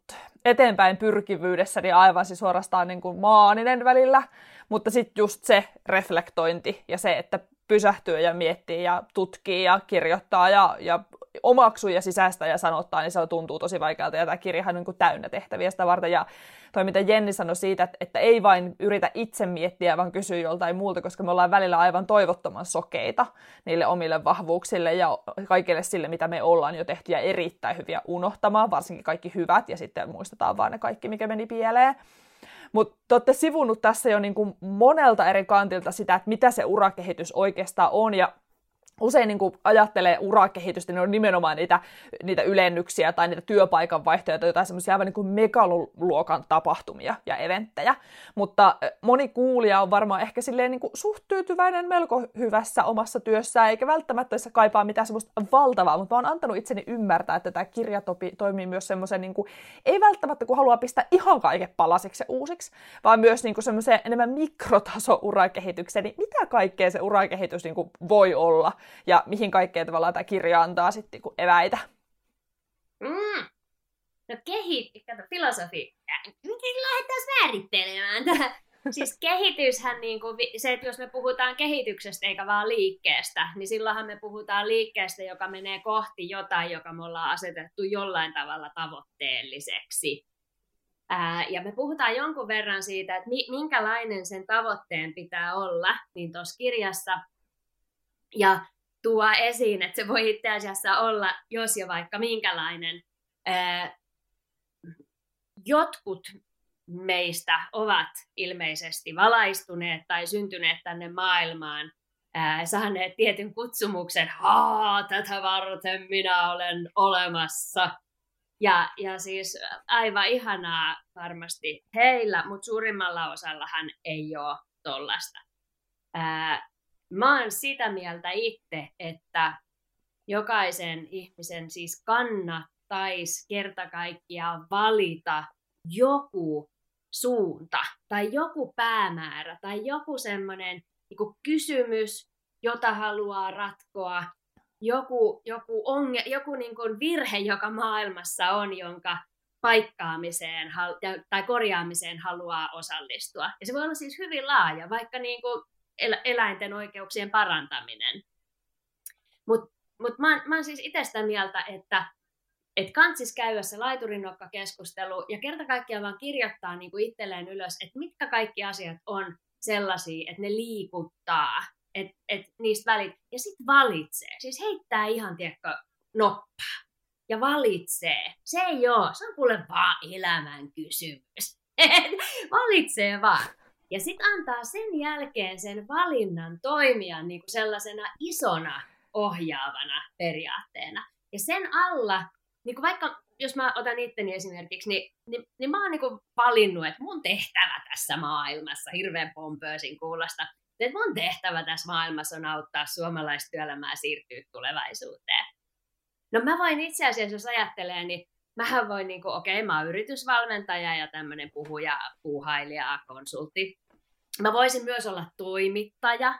eteenpäin pyrkivyydessä niin aivan siis suorastaan niin kuin maaninen välillä. Mutta sitten just se reflektointi ja se, että pysähtyy ja miettii ja tutkii ja kirjoittaa ja, ja omaksuu ja sisäistää ja sanottaa, niin se tuntuu tosi vaikealta. Ja tämä kirjahan on niin täynnä tehtäviä sitä varten. Ja toi, mitä Jenni sanoi siitä, että, että ei vain yritä itse miettiä, vaan kysyä joltain muulta, koska me ollaan välillä aivan toivottoman sokeita niille omille vahvuuksille ja kaikille sille, mitä me ollaan jo tehty ja erittäin hyviä unohtamaan, varsinkin kaikki hyvät, ja sitten muistetaan vaan ne kaikki, mikä meni pieleen. Mutta te olette sivunnut tässä jo niin kuin monelta eri kantilta sitä, että mitä se urakehitys oikeastaan on. Ja usein niin kuin ajattelee urakehitystä, niin on nimenomaan niitä, niitä ylennyksiä tai niitä työpaikan vaihtoja tai jotain semmoisia aivan niin kuin megaluokan tapahtumia ja eventtejä. Mutta moni kuulija on varmaan ehkä silleen niin kuin suht tyytyväinen melko hyvässä omassa työssään, eikä välttämättä kaipaa mitään semmoista valtavaa. Mutta mä oon antanut itseni ymmärtää, että tämä kirja toimii myös semmoisen, niin kuin, ei välttämättä kun haluaa pistää ihan kaiken palasiksi ja uusiksi, vaan myös niin kuin semmoiseen enemmän mikrotaso-urakehitykseen, niin mitä kaikkea se urakehitys niin kuin voi olla? Ja mihin kaikkea tavallaan tämä kirja antaa sitten kun eväitä. Mm. No kehitys, kato filosofi. Miten lähdetään määrittelemään tämä? Siis kehityshän, niin kuin, se, että jos me puhutaan kehityksestä eikä vaan liikkeestä, niin silloinhan me puhutaan liikkeestä, joka menee kohti jotain, joka me ollaan asetettu jollain tavalla tavoitteelliseksi. Ää, ja me puhutaan jonkun verran siitä, että mi- minkälainen sen tavoitteen pitää olla, niin tuossa kirjassa ja tuo esiin, että se voi itse asiassa olla, jos ja vaikka minkälainen. Ää, jotkut meistä ovat ilmeisesti valaistuneet tai syntyneet tänne maailmaan, ää, saaneet tietyn kutsumuksen, haa, tätä varten minä olen olemassa. Ja, ja siis aivan ihanaa varmasti heillä, mutta suurimmalla osallahan ei ole tollaista. Ää, Mä oon sitä mieltä itse, että jokaisen ihmisen siis kannattaisi kerta kaikkiaan valita joku suunta tai joku päämäärä tai joku semmoinen niin kuin kysymys, jota haluaa ratkoa, joku, joku, onge, joku niin kuin virhe, joka maailmassa on, jonka paikkaamiseen tai korjaamiseen haluaa osallistua. Ja se voi olla siis hyvin laaja, vaikka niin kuin eläinten oikeuksien parantaminen. Mutta mut mä, mä oon siis itse sitä mieltä, että et kantsis käydä se laiturinnokka-keskustelu ja kerta kaikkiaan vaan kirjoittaa niinku itselleen ylös, että mitkä kaikki asiat on sellaisia, että ne liikuttaa, että et niistä välit. Ja sitten valitsee, siis heittää ihan tiekko noppaa ja valitsee. Se ei ole, se on kuule vaan elämän kysymys. Valitsee vaan. Ja sitten antaa sen jälkeen sen valinnan toimia niinku sellaisena isona ohjaavana periaatteena. Ja sen alla, niin vaikka jos mä otan itteni esimerkiksi, niin, niin, niin mä oon niin valinnut, että mun tehtävä tässä maailmassa, hirveän pompöösin kuulosta, että mun tehtävä tässä maailmassa on auttaa suomalaistyöelämää siirtyä tulevaisuuteen. No mä voin itse asiassa, jos ajattelee, niin mähän voin, niin okei, okay, mä oon yritysvalmentaja ja tämmöinen puhuja, puuhailija, konsultti. Mä voisin myös olla toimittaja.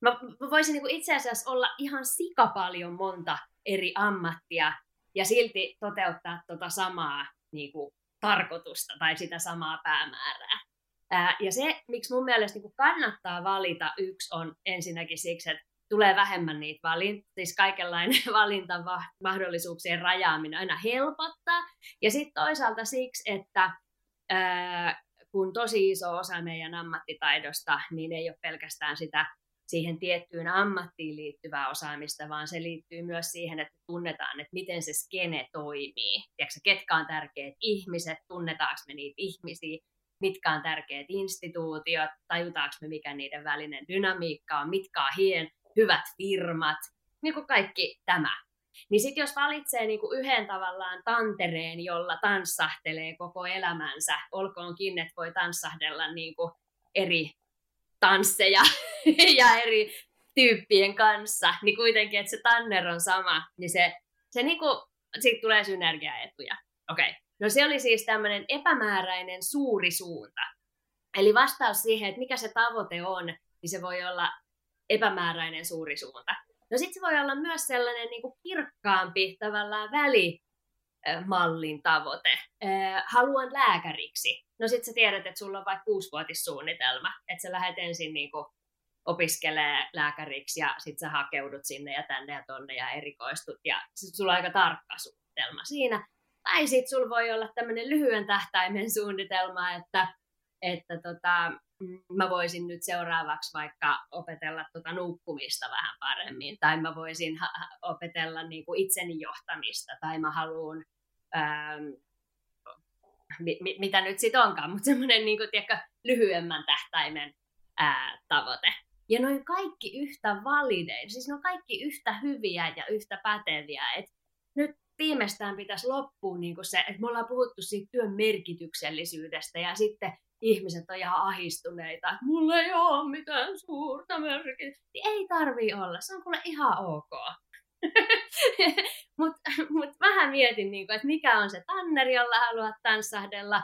Mä voisin niin itse asiassa olla ihan sikapaljon monta eri ammattia ja silti toteuttaa tota samaa niin kuin, tarkoitusta tai sitä samaa päämäärää. Ää, ja se, miksi mun mielestä niin kannattaa valita yksi, on ensinnäkin siksi, että tulee vähemmän niitä valinta, siis kaikenlainen valintamahdollisuuksien rajaaminen aina helpottaa. Ja sitten toisaalta siksi, että ää, kun tosi iso osa meidän ammattitaidosta, niin ei ole pelkästään sitä siihen tiettyyn ammattiin liittyvää osaamista, vaan se liittyy myös siihen, että tunnetaan, että miten se skene toimii. Tiedätkö, ketkä on tärkeät ihmiset, tunnetaanko me niitä ihmisiä, mitkä on tärkeät instituutiot, tajutaanko me mikä niiden välinen dynamiikka on, mitkä on hien, hyvät firmat, niin kuin kaikki tämä. Niin sitten jos valitsee niin kuin yhden tavallaan tantereen, jolla tanssahtelee koko elämänsä, olkoonkin, että voi tanssahdella niin kuin eri tansseja ja eri tyyppien kanssa, niin kuitenkin, että se tanner on sama, niin se, se niinku, siitä tulee synergiaetuja. Okei. No se oli siis tämmöinen epämääräinen suuri suunta. Eli vastaus siihen, että mikä se tavoite on, niin se voi olla epämääräinen suuri suunta. No sitten se voi olla myös sellainen niinku kirkkaampi tavallaan välimallin tavoite. Haluan lääkäriksi. No sit sä tiedät, että sulla on vaikka kuusivuotissuunnitelma, että sä lähdet ensin niinku opiskelee lääkäriksi ja sit sä hakeudut sinne ja tänne ja tonne ja erikoistut ja sit sulla on aika tarkka suunnitelma siinä. Tai sit sulla voi olla tämmönen lyhyen tähtäimen suunnitelma, että, että tota, mä voisin nyt seuraavaksi vaikka opetella tota nukkumista vähän paremmin tai mä voisin ha- opetella niinku itseni johtamista tai mä haluun... Öö, mitä nyt sit onkaan, mutta semmoinen niin kuin, tiedätkö, lyhyemmän tähtäimen ää, tavoite. Ja noin kaikki yhtä valideja, siis ne on kaikki yhtä hyviä ja yhtä päteviä. Et nyt viimeistään pitäisi loppuun niin kuin se, että me ollaan puhuttu siitä työn merkityksellisyydestä ja sitten ihmiset on ihan ahistuneita, että mulla ei ole mitään suurta merkitystä. Ei tarvii olla, se on kuule ihan ok. Mutta mut vähän mietin, niinku, että mikä on se tanner, jolla haluat tanssahdella.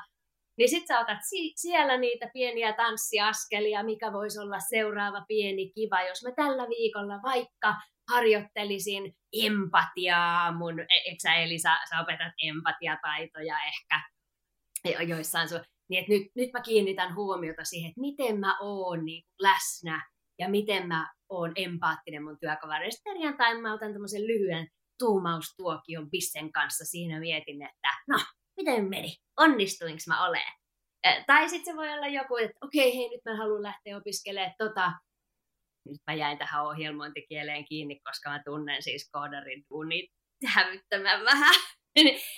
Niin sit sä otat si- siellä niitä pieniä tanssiaskelia, mikä voisi olla seuraava pieni kiva, jos mä tällä viikolla vaikka harjoittelisin empatiaa. Mun, eikö sä Elisa, sä opetat empatiataitoja ehkä joissain sun. Niin et nyt, nyt mä kiinnitän huomiota siihen, että miten mä oon niin läsnä ja miten mä oon empaattinen mun työkaverista perjantain. Mä otan tämmöisen lyhyen tuumaustuokion bissen kanssa. Siinä mietin, että no, miten meni? Onnistuinko mä oleen? Eh, tai sitten se voi olla joku, että okei, okay, hei, nyt mä haluan lähteä opiskelemaan tota. Nyt mä jäin tähän ohjelmointikieleen kiinni, koska mä tunnen siis koodarin duunit hävyttömän vähän.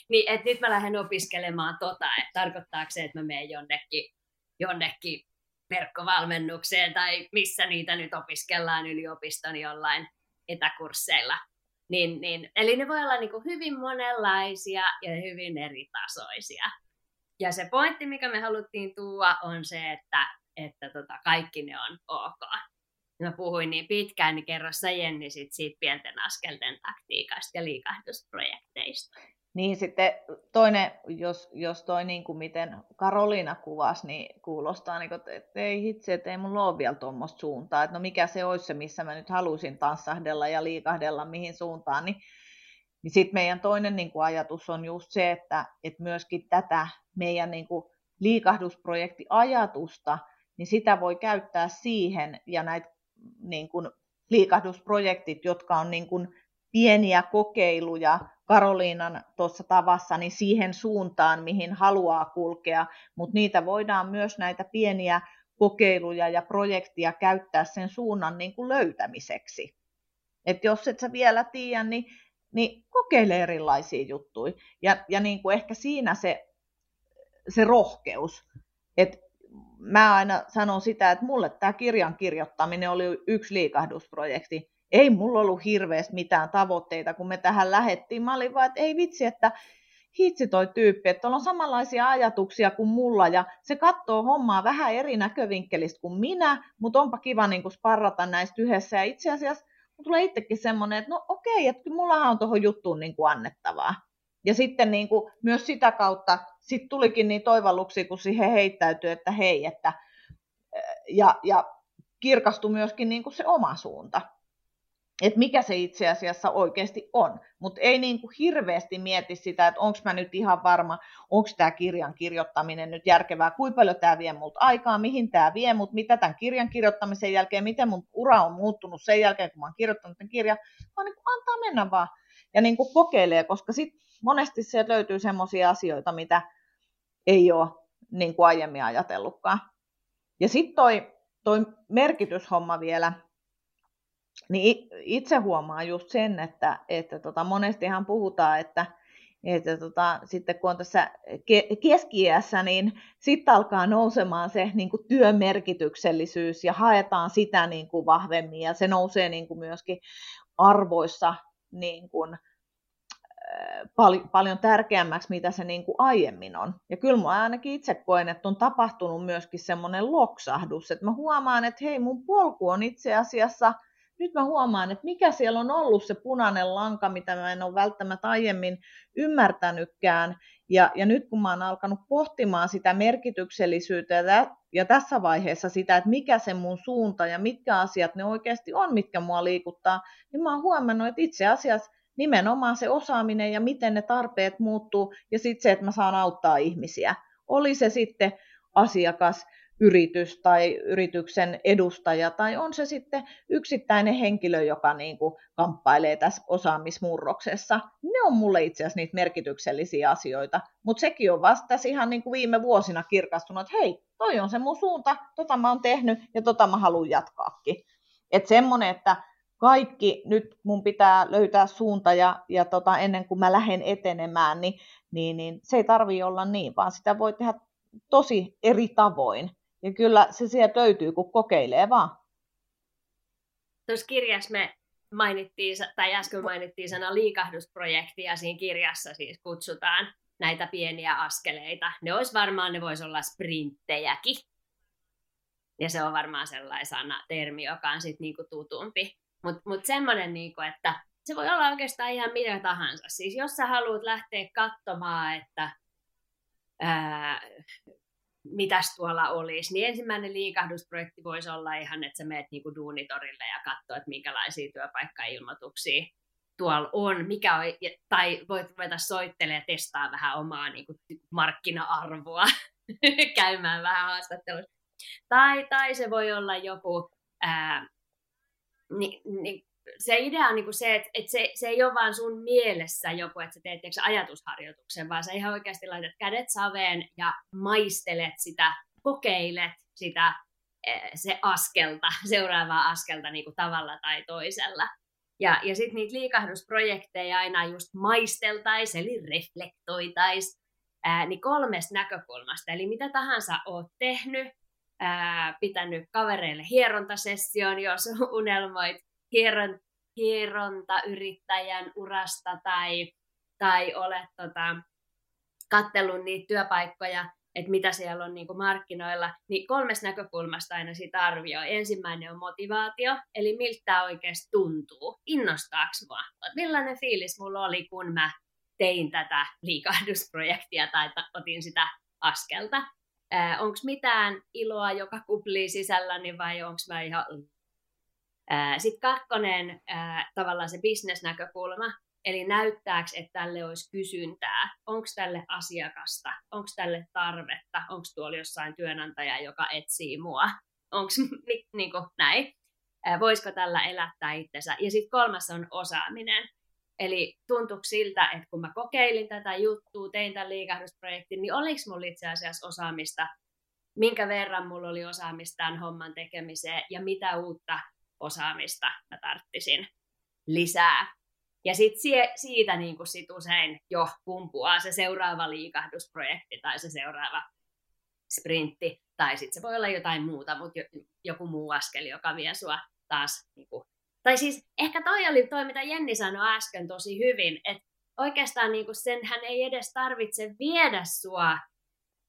Niin, että nyt mä lähden opiskelemaan tota. Et tarkoittaako se, että mä menen jonnekin, jonnekin verkkovalmennukseen tai missä niitä nyt opiskellaan yliopiston jollain etäkursseilla. Niin, niin. Eli ne voi olla niin kuin hyvin monenlaisia ja hyvin eri tasoisia. Ja se pointti, mikä me haluttiin tuua, on se, että, että tota, kaikki ne on ok. Mä puhuin niin pitkään, niin kerro sä Jenni sit siitä pienten askelten taktiikasta ja liikahdusprojekteista. Niin sitten toinen, jos, jos toi niin kuin miten Karoliina kuvasi, niin kuulostaa, niin kuin, että ei hitse, että ei mulla ole vielä tuommoista suuntaa, että no mikä se olisi se, missä mä nyt halusin tanssahdella ja liikahdella mihin suuntaan, niin, niin sitten meidän toinen niin kuin ajatus on just se, että, että myöskin tätä meidän niin kuin liikahdusprojektiajatusta, niin sitä voi käyttää siihen ja näitä niin kuin liikahdusprojektit, jotka on niin kuin pieniä kokeiluja Karoliinan tuossa tavassa, niin siihen suuntaan, mihin haluaa kulkea, mutta niitä voidaan myös näitä pieniä kokeiluja ja projektia käyttää sen suunnan niin kuin löytämiseksi. Et jos et sä vielä tiedä, niin, niin kokeile erilaisia juttuja. Ja, ja niin kuin ehkä siinä se, se rohkeus. Et mä aina sanon sitä, että mulle tämä kirjan kirjoittaminen oli yksi liikahdusprojekti. Ei mulla ollut hirveästi mitään tavoitteita, kun me tähän lähdettiin. Mä olin vaan, että ei vitsi, että hitsi toi tyyppi, että on samanlaisia ajatuksia kuin mulla ja se katsoo hommaa vähän eri näkövinkkelistä kuin minä, mutta onpa kiva niin kuin sparrata näistä yhdessä. Ja itse asiassa tulee itsekin semmoinen, että no okei, että mullahan on tuohon juttuun niin kuin annettavaa. Ja sitten niin kuin myös sitä kautta sit tulikin niin toivalluksia, kun siihen heittäytyi, että hei, että ja, ja kirkastui myöskin niin kuin se oma suunta. Että mikä se itse asiassa oikeasti on, mutta ei niin kuin hirveästi mieti sitä, että onko mä nyt ihan varma, onko tämä kirjan kirjoittaminen nyt järkevää, kuinka paljon tämä vie multa aikaa, mihin tämä vie mut, mitä tämän kirjan kirjoittamisen jälkeen, miten mun ura on muuttunut sen jälkeen, kun mä oon kirjoittanut tämän kirjan, vaan niin kuin antaa mennä vaan ja niin kuin kokeilee, koska sitten monesti se löytyy semmoisia asioita, mitä ei ole niin kuin aiemmin ajatellutkaan. Ja sitten toi, toi merkityshomma vielä. Niin itse huomaan just sen, että, että tota, monestihan puhutaan, että, että tota, sitten kun on tässä ke- keski-iässä, niin sitten alkaa nousemaan se niin kuin työmerkityksellisyys ja haetaan sitä niin kuin vahvemmin ja se nousee niin kuin myöskin arvoissa niin kuin, pal- paljon tärkeämmäksi, mitä se niin kuin aiemmin on. Ja kyllä mä ainakin itse koen, että on tapahtunut myöskin semmoinen loksahdus, että mä huomaan, että hei, mun polku on itse asiassa... Nyt mä huomaan, että mikä siellä on ollut se punainen lanka, mitä mä en ole välttämättä aiemmin ymmärtänytkään. Ja, ja nyt kun mä oon alkanut pohtimaan sitä merkityksellisyyttä ja, ja tässä vaiheessa sitä, että mikä se mun suunta ja mitkä asiat ne oikeasti on, mitkä mua liikuttaa, niin mä oon huomannut, että itse asiassa nimenomaan se osaaminen ja miten ne tarpeet muuttuu ja sitten se, että mä saan auttaa ihmisiä. Oli se sitten asiakas, yritys tai yrityksen edustaja, tai on se sitten yksittäinen henkilö, joka niin kuin kamppailee tässä osaamismurroksessa. Ne on mulle itse asiassa niitä merkityksellisiä asioita, mutta sekin on vasta ihan niin kuin viime vuosina kirkastunut, että hei, toi on se mun suunta, tota mä oon tehnyt ja tota mä haluan jatkaakin. Että semmoinen, että kaikki nyt mun pitää löytää suunta ja, ja tota, ennen kuin mä lähden etenemään, niin, niin, niin se ei tarvitse olla niin, vaan sitä voi tehdä tosi eri tavoin. Ja kyllä se sieltä löytyy, kun kokeilee vaan. Tuossa kirjassa me mainittiin, tai äsken mainittiin sana liikahdusprojekti, ja siinä kirjassa siis kutsutaan näitä pieniä askeleita. Ne olisi varmaan, ne voisi olla sprinttejäkin. Ja se on varmaan sellaisena termi, joka on sitten niinku tutumpi. Mutta mut semmoinen, niinku, että se voi olla oikeastaan ihan mitä tahansa. Siis jos sä haluat lähteä katsomaan, että ää, mitäs tuolla olisi, niin ensimmäinen liikahdusprojekti voisi olla ihan, että sä meet niinku duunitorille ja katsoo, että minkälaisia työpaikkailmoituksia tuolla on, mikä on, tai voit ruveta soittelemaan ja testaa vähän omaa niinku markkina-arvoa, käymään vähän haastattelussa. Tai, tai se voi olla joku, ää, ni, ni, se idea on niinku se, että et se, se ei ole vaan sun mielessä joku, että sä teet tiiäks, ajatusharjoituksen, vaan sä ihan oikeasti laitat kädet saveen ja maistelet sitä, kokeilet sitä se askelta, seuraavaa askelta niinku tavalla tai toisella. Ja, ja sitten niitä liikahdusprojekteja aina just maisteltaisiin, eli reflektoitaisiin niin kolmesta näkökulmasta. Eli mitä tahansa oot tehnyt, ää, pitänyt kavereille hierontasession, jos unelmoit hierontayrittäjän urasta tai, tai olet tota, katsellut niitä työpaikkoja, että mitä siellä on niin kuin markkinoilla, niin kolmesta näkökulmasta aina sitä arvioi. Ensimmäinen on motivaatio, eli miltä tämä oikeasti tuntuu, innostaako minua, millainen fiilis mulla oli, kun mä tein tätä liikahdusprojektia tai otin sitä askelta. Äh, onko mitään iloa, joka kuplii sisälläni vai onko mä ihan... Äh, Sitten kakkonen, äh, tavallaan se business-näkökulma, eli näyttääkö, että tälle olisi kysyntää, onko tälle asiakasta, onko tälle tarvetta, onko tuolla jossain työnantaja, joka etsii mua, onko niin kuin näin, äh, voisiko tällä elättää itsensä. Ja sitten kolmas on osaaminen. Eli tuntuiko siltä, että kun mä kokeilin tätä juttua, tein tämän liikahdusprojektin, niin oliko mulla itse asiassa osaamista, minkä verran mulla oli osaamista tämän homman tekemiseen ja mitä uutta osaamista mä tarttisin lisää. Ja sitten sie, siitä niin kun sit usein jo kumpuaa se seuraava liikahdusprojekti tai se seuraava sprintti, tai sitten se voi olla jotain muuta, mutta joku muu askel, joka vie sua taas... Niin kun, tai siis ehkä toi oli toi, mitä Jenni sanoi äsken tosi hyvin, että oikeastaan niinku senhän ei edes tarvitse viedä sua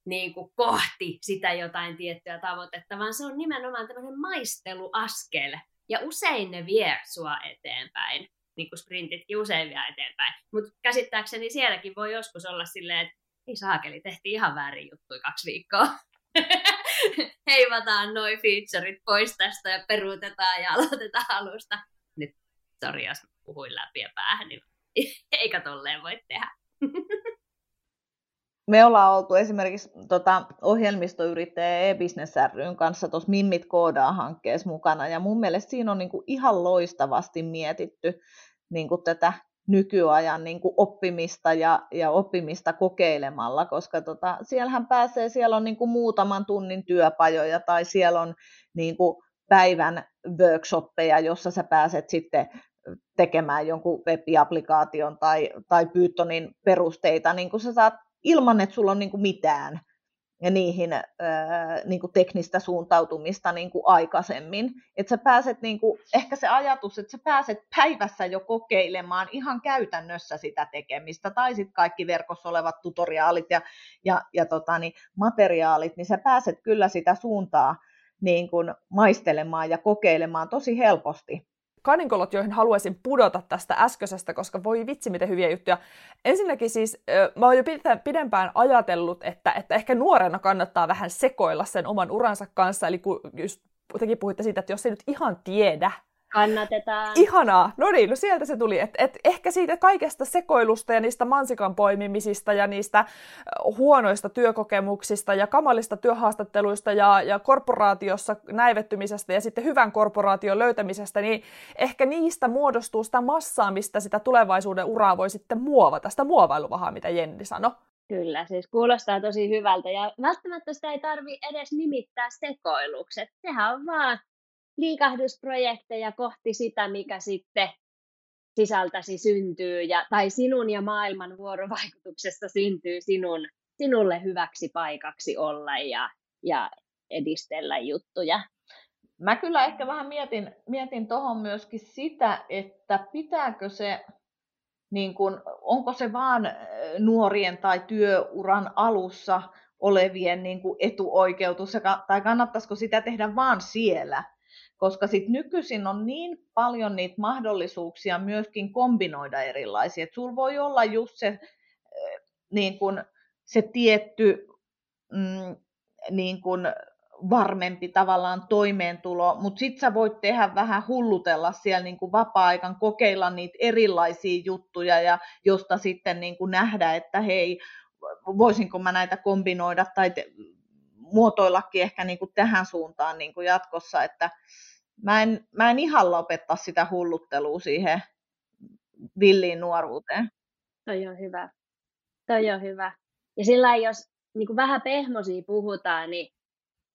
niinku kohti sitä jotain tiettyä tavoitetta, vaan se on nimenomaan tämmöinen maisteluaskel. Ja usein ne vie sua eteenpäin, niin kuin sprintitkin usein vie eteenpäin. Mutta käsittääkseni sielläkin voi joskus olla silleen, että ei saakeli, tehtiin ihan väärin juttuja kaksi viikkoa. Heivataan noi featureit pois tästä ja peruutetaan ja aloitetaan alusta. Nyt, sori, jos puhuin läpi ja päähän, niin eikä tolleen voi tehdä. Me ollaan oltu esimerkiksi tota, ohjelmistoyrittäjä eBusiness Ryn kanssa tuossa Mimmit Koodaa -hankkeessa mukana. Ja mun mielestä siinä on niinku ihan loistavasti mietitty niinku tätä nykyajan niin kuin oppimista ja, ja oppimista kokeilemalla, koska tota, siellähän pääsee, siellä on niin kuin muutaman tunnin työpajoja tai siellä on niin kuin päivän workshoppeja, jossa sä pääset sitten tekemään jonkun web-applikaation tai, tai Pythonin perusteita, niin kuin sä saat ilman, että sulla on niin kuin mitään ja niihin äh, niin kuin teknistä suuntautumista niin kuin aikaisemmin. Että sä pääset, niin kuin, ehkä se ajatus, että sä pääset päivässä jo kokeilemaan ihan käytännössä sitä tekemistä, tai sitten kaikki verkossa olevat tutoriaalit ja, ja, ja tota, niin, materiaalit, niin sä pääset kyllä sitä suuntaa niin kuin maistelemaan ja kokeilemaan tosi helposti. Kadinkolot, joihin haluaisin pudota tästä äskeisestä, koska voi vitsi, miten hyviä juttuja. Ensinnäkin siis, mä oon jo pidempään ajatellut, että, että ehkä nuorena kannattaa vähän sekoilla sen oman uransa kanssa, eli kun just tekin puhuitte siitä, että jos ei nyt ihan tiedä. Kannatetaan. Ihanaa. No niin, no sieltä se tuli. Et, et ehkä siitä kaikesta sekoilusta ja niistä mansikan poimimisista ja niistä huonoista työkokemuksista ja kamalista työhaastatteluista ja, ja korporaatiossa näivettymisestä ja sitten hyvän korporaation löytämisestä, niin ehkä niistä muodostuu sitä massaa, mistä sitä tulevaisuuden uraa voi sitten muovata, sitä muovailuvahaa, mitä Jenni sanoi. Kyllä, siis kuulostaa tosi hyvältä ja välttämättä sitä ei tarvitse edes nimittää sekoiluksi. Sehän on vaan liikahdusprojekteja kohti sitä, mikä sitten sisältäsi syntyy, ja, tai sinun ja maailman vuorovaikutuksessa syntyy sinun, sinulle hyväksi paikaksi olla ja, ja edistellä juttuja. Mä kyllä ehkä vähän mietin, mietin tuohon myöskin sitä, että pitääkö se, niin kun, onko se vaan nuorien tai työuran alussa olevien niin kun etuoikeutus, tai kannattaisiko sitä tehdä vaan siellä? Koska sitten nykyisin on niin paljon niitä mahdollisuuksia myöskin kombinoida erilaisia. Et sulla voi olla just se, niin kun, se tietty mm, niin kun varmempi tavallaan toimeentulo, mutta sitten sä voit tehdä vähän hullutella siellä niin kun vapaa-aikan, kokeilla niitä erilaisia juttuja, ja josta sitten niin kun nähdä, että hei, voisinko mä näitä kombinoida tai te- muotoillakin ehkä niin kuin tähän suuntaan niin kuin jatkossa, että mä en, mä en ihan lopettaa sitä hulluttelua siihen villiin nuoruuteen. Toi on hyvä. Toi on hyvä. Ja sillä jos niin kuin vähän pehmosia puhutaan, niin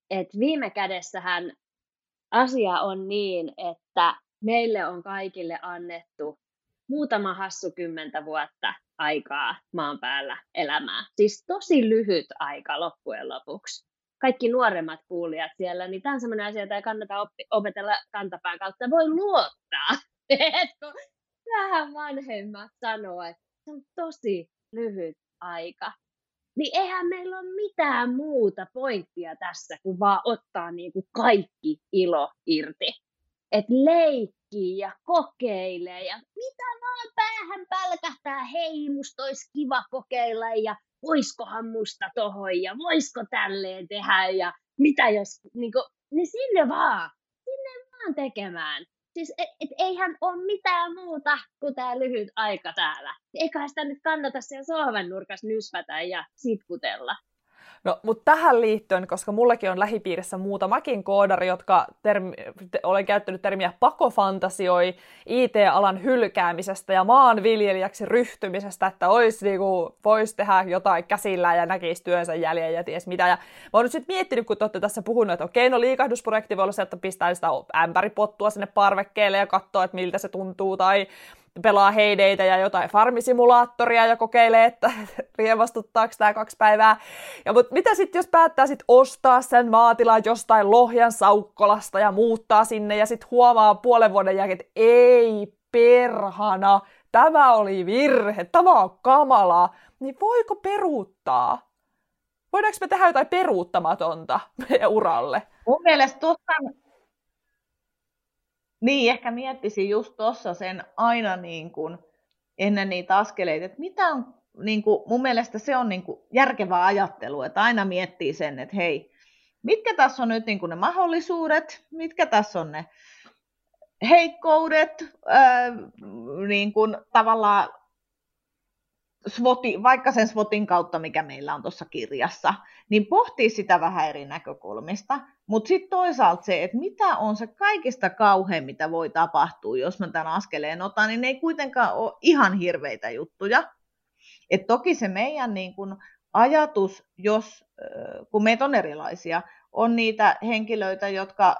että viime kädessähän asia on niin, että meille on kaikille annettu muutama hassu kymmentä vuotta aikaa maan päällä elämää. Siis tosi lyhyt aika loppujen lopuksi. Kaikki nuoremmat kuulijat siellä, niin tämä on sellainen asia, jota ei kannata oppi, opetella kantapään kautta. Voi luottaa, että vähän vanhemmat sanoo, että se on tosi lyhyt aika. Niin eihän meillä ole mitään muuta pointtia tässä, kuin vaan ottaa niin kuin kaikki ilo irti. Että leikki tutkii ja kokeilee ja mitä vaan päähän pälkähtää, hei musta olisi kiva kokeilla ja voiskohan musta tohon ja voisko tälleen tehdä ja mitä jos, niin, kuin, niin sinne vaan, sinne vaan tekemään. Siis et, et eihän ole mitään muuta kuin tämä lyhyt aika täällä. Eiköhän sitä nyt kannata siellä sohvan nurkassa nysvätä ja sitkutella. No, mutta tähän liittyen, koska mullakin on lähipiirissä muutamakin koodari, jotka termi, te, olen käyttänyt termiä pakofantasioi I T-alan hylkäämisestä ja maanviljelijäksi ryhtymisestä, että olisi, niin kuin, voisi tehdä jotain käsillään ja näkisi työnsä jäljen ja ties mitä. Ja mä oon nyt sitten miettinyt, kun te olette tässä puhunut, että okei, no liikahdusprojekti voi olla se, että pistää sitä ämpäripottua sinne parvekkeelle ja katsoo, että miltä se tuntuu tai pelaa heideitä ja jotain farmisimulaattoria ja kokeilee, että riemastuttaako tämä kaksi päivää. Ja, mutta mitä sitten, jos päättää sit ostaa sen maatilan jostain Lohjan Saukkolasta ja muuttaa sinne ja sitten huomaa puolen vuoden jälkeen, että ei perhana, tämä oli virhe, tämä on kamalaa, niin voiko peruuttaa? Voidaanko me tehdä jotain peruuttamatonta meidän uralle? Mun mielestä tuossa Niin, ehkä miettisin just tuossa sen aina niin kuin ennen niitä askeleita, että mitä on, niin kuin, mun mielestä se on niin kuin järkevää ajattelua, että aina miettii sen, että hei, mitkä tässä on nyt niin kuin ne mahdollisuudet, mitkä tässä on ne heikkoudet, ää, niin kuin tavallaan svoti, vaikka sen svotin kautta, mikä meillä on tuossa kirjassa, niin pohtii sitä vähän eri näkökulmista. Mutta sitten toisaalta se, että mitä on se kaikista kauhein, mitä voi tapahtua, jos mä tämän askeleen otan, niin ne ei kuitenkaan ole ihan hirveitä juttuja. Et toki se meidän niin kun ajatus, jos, kun meitä on erilaisia, on niitä henkilöitä, jotka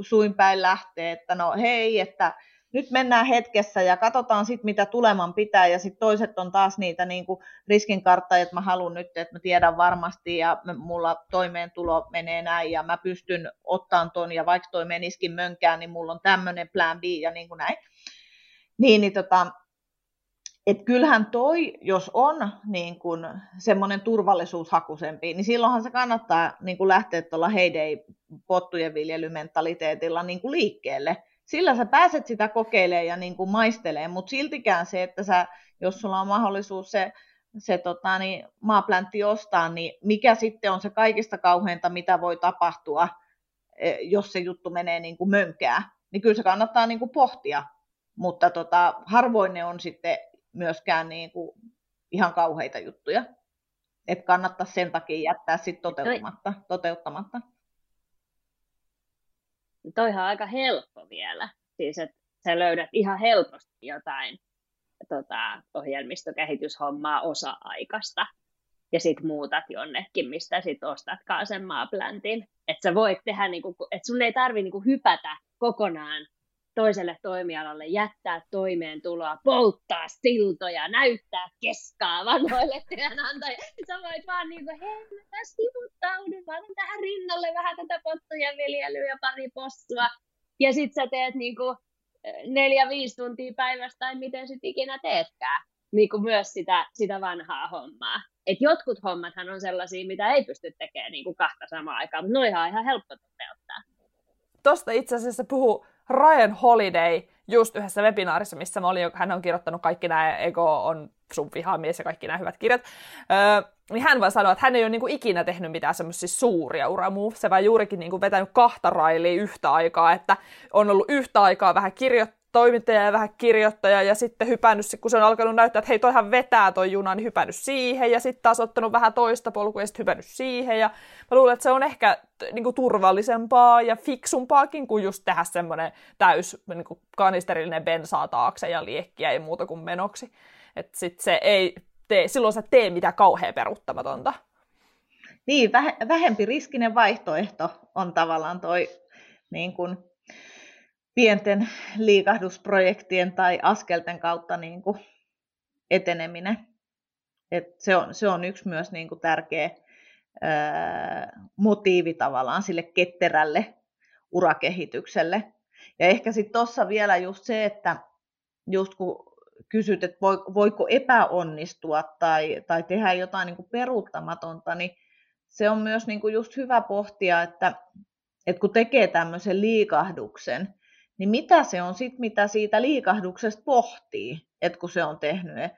suin päin lähtee, että no hei, että nyt mennään hetkessä ja katsotaan sitten, mitä tuleman pitää, ja sitten toiset on taas niitä niin kuin riskinkarttajia, että mä haluan nyt, että mä tiedän varmasti, ja mulla toimeentulo menee näin, ja mä pystyn ottaan ton, ja vaikka toi meniskin mönkään, niin mulla on tämmöinen plan B, ja niin kuin näin. Niin, niin tota, et kyllähän toi, jos on niin kuin semmoinen turvallisuushakuisempi, niin silloinhan se kannattaa niin kuin lähteä tuolla heyday-pottujen viljelymentaliteetilla niin kuin liikkeelle. Sillä sä pääset sitä kokeilemaan ja niin kuin maistelemaan, mutta siltikään se, että sä, jos sulla on mahdollisuus se, se tota, niin maapläntti ostaa, niin mikä sitten on se kaikista kauheinta, mitä voi tapahtua, jos se juttu menee niin kuin mönkää. Niin kyllä se kannattaa niin kuin pohtia, mutta tota, harvoin ne on sitten myöskään niin kuin ihan kauheita juttuja. Että kannattaa sen takia jättää sitten toteuttamatta. toteuttamatta. Toihan on aika helppo vielä, siis että sä löydät ihan helposti jotain tota, ohjelmistokehityshommaa osa-aikasta ja sit muutat jonnekin, mistä sit ostatkaan sen maapläntin. Että sä voit tehdä, niinku, että sun ei tarvi niinku hypätä kokonaan toiselle toimialalle, jättää toimeentuloa, polttaa siltoja, näyttää keskaa vanhoille työnantajille. Sä voit vaan niin kuin, hei, mä tässä kivuttaudun, mä otan tähän rinnalle vähän tätä pottujen viljelyä ja pari possua. Ja sit sä teet niin kuin neljä, viisi tuntia päivästä, tai miten sit ikinä teetkään. Niin kuin myös sitä, sitä vanhaa hommaa. Et jotkut hommathan on sellaisia, mitä ei pysty tekemään niin kuin kahta samaan aikaan, mutta noihan on ihan helppo toteuttaa. Tuosta itse asiassa puhuu Ryan Holiday just yhdessä webinaarissa, missä mä olin, hän on kirjoittanut kaikki nämä Ego on sun vihamies ja kaikki nämä hyvät kirjat, öö, niin hän vaan sanoi, että hän ei ole niinku ikinä tehnyt mitään semmoisia suuria uramoveja, vaan juurikin niinku vetänyt kahta railia yhtä aikaa, että on ollut yhtä aikaa vähän kirjoittaa, toimittaja ja vähän kirjoittaja, ja sitten hypännyt, kun se on alkanut näyttää, että hei, toihan vetää toi juna, niin hypännyt siihen, ja sitten taas ottanut vähän toista polkua, ja sitten hypännyt siihen, ja mä luulen, että se on ehkä niinku turvallisempaa ja fiksumpaakin, kuin just tehdä semmoinen täys niinku kanisterillinen bensaa taakse ja liekkiä ei muuta kuin menoksi. Että sitten se ei tee, silloin sä tee mitään kauhean peruuttamatonta. Niin, vähempi riskinen vaihtoehto on tavallaan toi niin kun pienten liikahdusprojektien tai askelten kautta niin kuin eteneminen. Et se on, se on yksi myös niin kuin tärkeä ää, motiivi tavallaan sille ketterälle urakehitykselle. Ja ehkä sitten tuossa vielä just se, että just kun kysyt, että voiko epäonnistua tai, tai tehdä jotain niin kuin peruuttamatonta, niin se on myös niin kuin just hyvä pohtia, että, että kun tekee tämmöisen liikahduksen, niin mitä se on sitten, mitä siitä liikahduksesta pohtii, että kun se on tehnyt,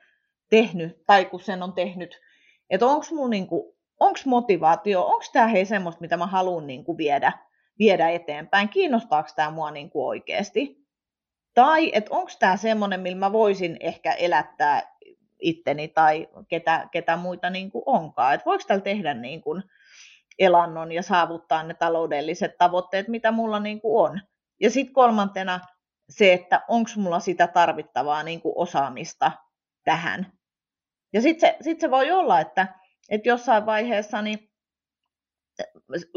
tehnyt tai kun sen on tehnyt, että onko mulla niinku, onks motivaatio, onko tämä hei semmoista, mitä mä haluan niinku viedä, viedä eteenpäin, kiinnostaako tämä mua niinku oikeasti, tai että onko tämä semmoinen, millä mä voisin ehkä elättää itteni tai ketä, ketä muita niinku onkaan, että voiko täällä tehdä niinku elannon ja saavuttaa ne taloudelliset tavoitteet, mitä mulla niinku on. Ja sitten kolmantena se, että onko mulla sitä tarvittavaa niin kuin osaamista tähän. Ja sitten se, sit se voi olla, että et jossain vaiheessa niin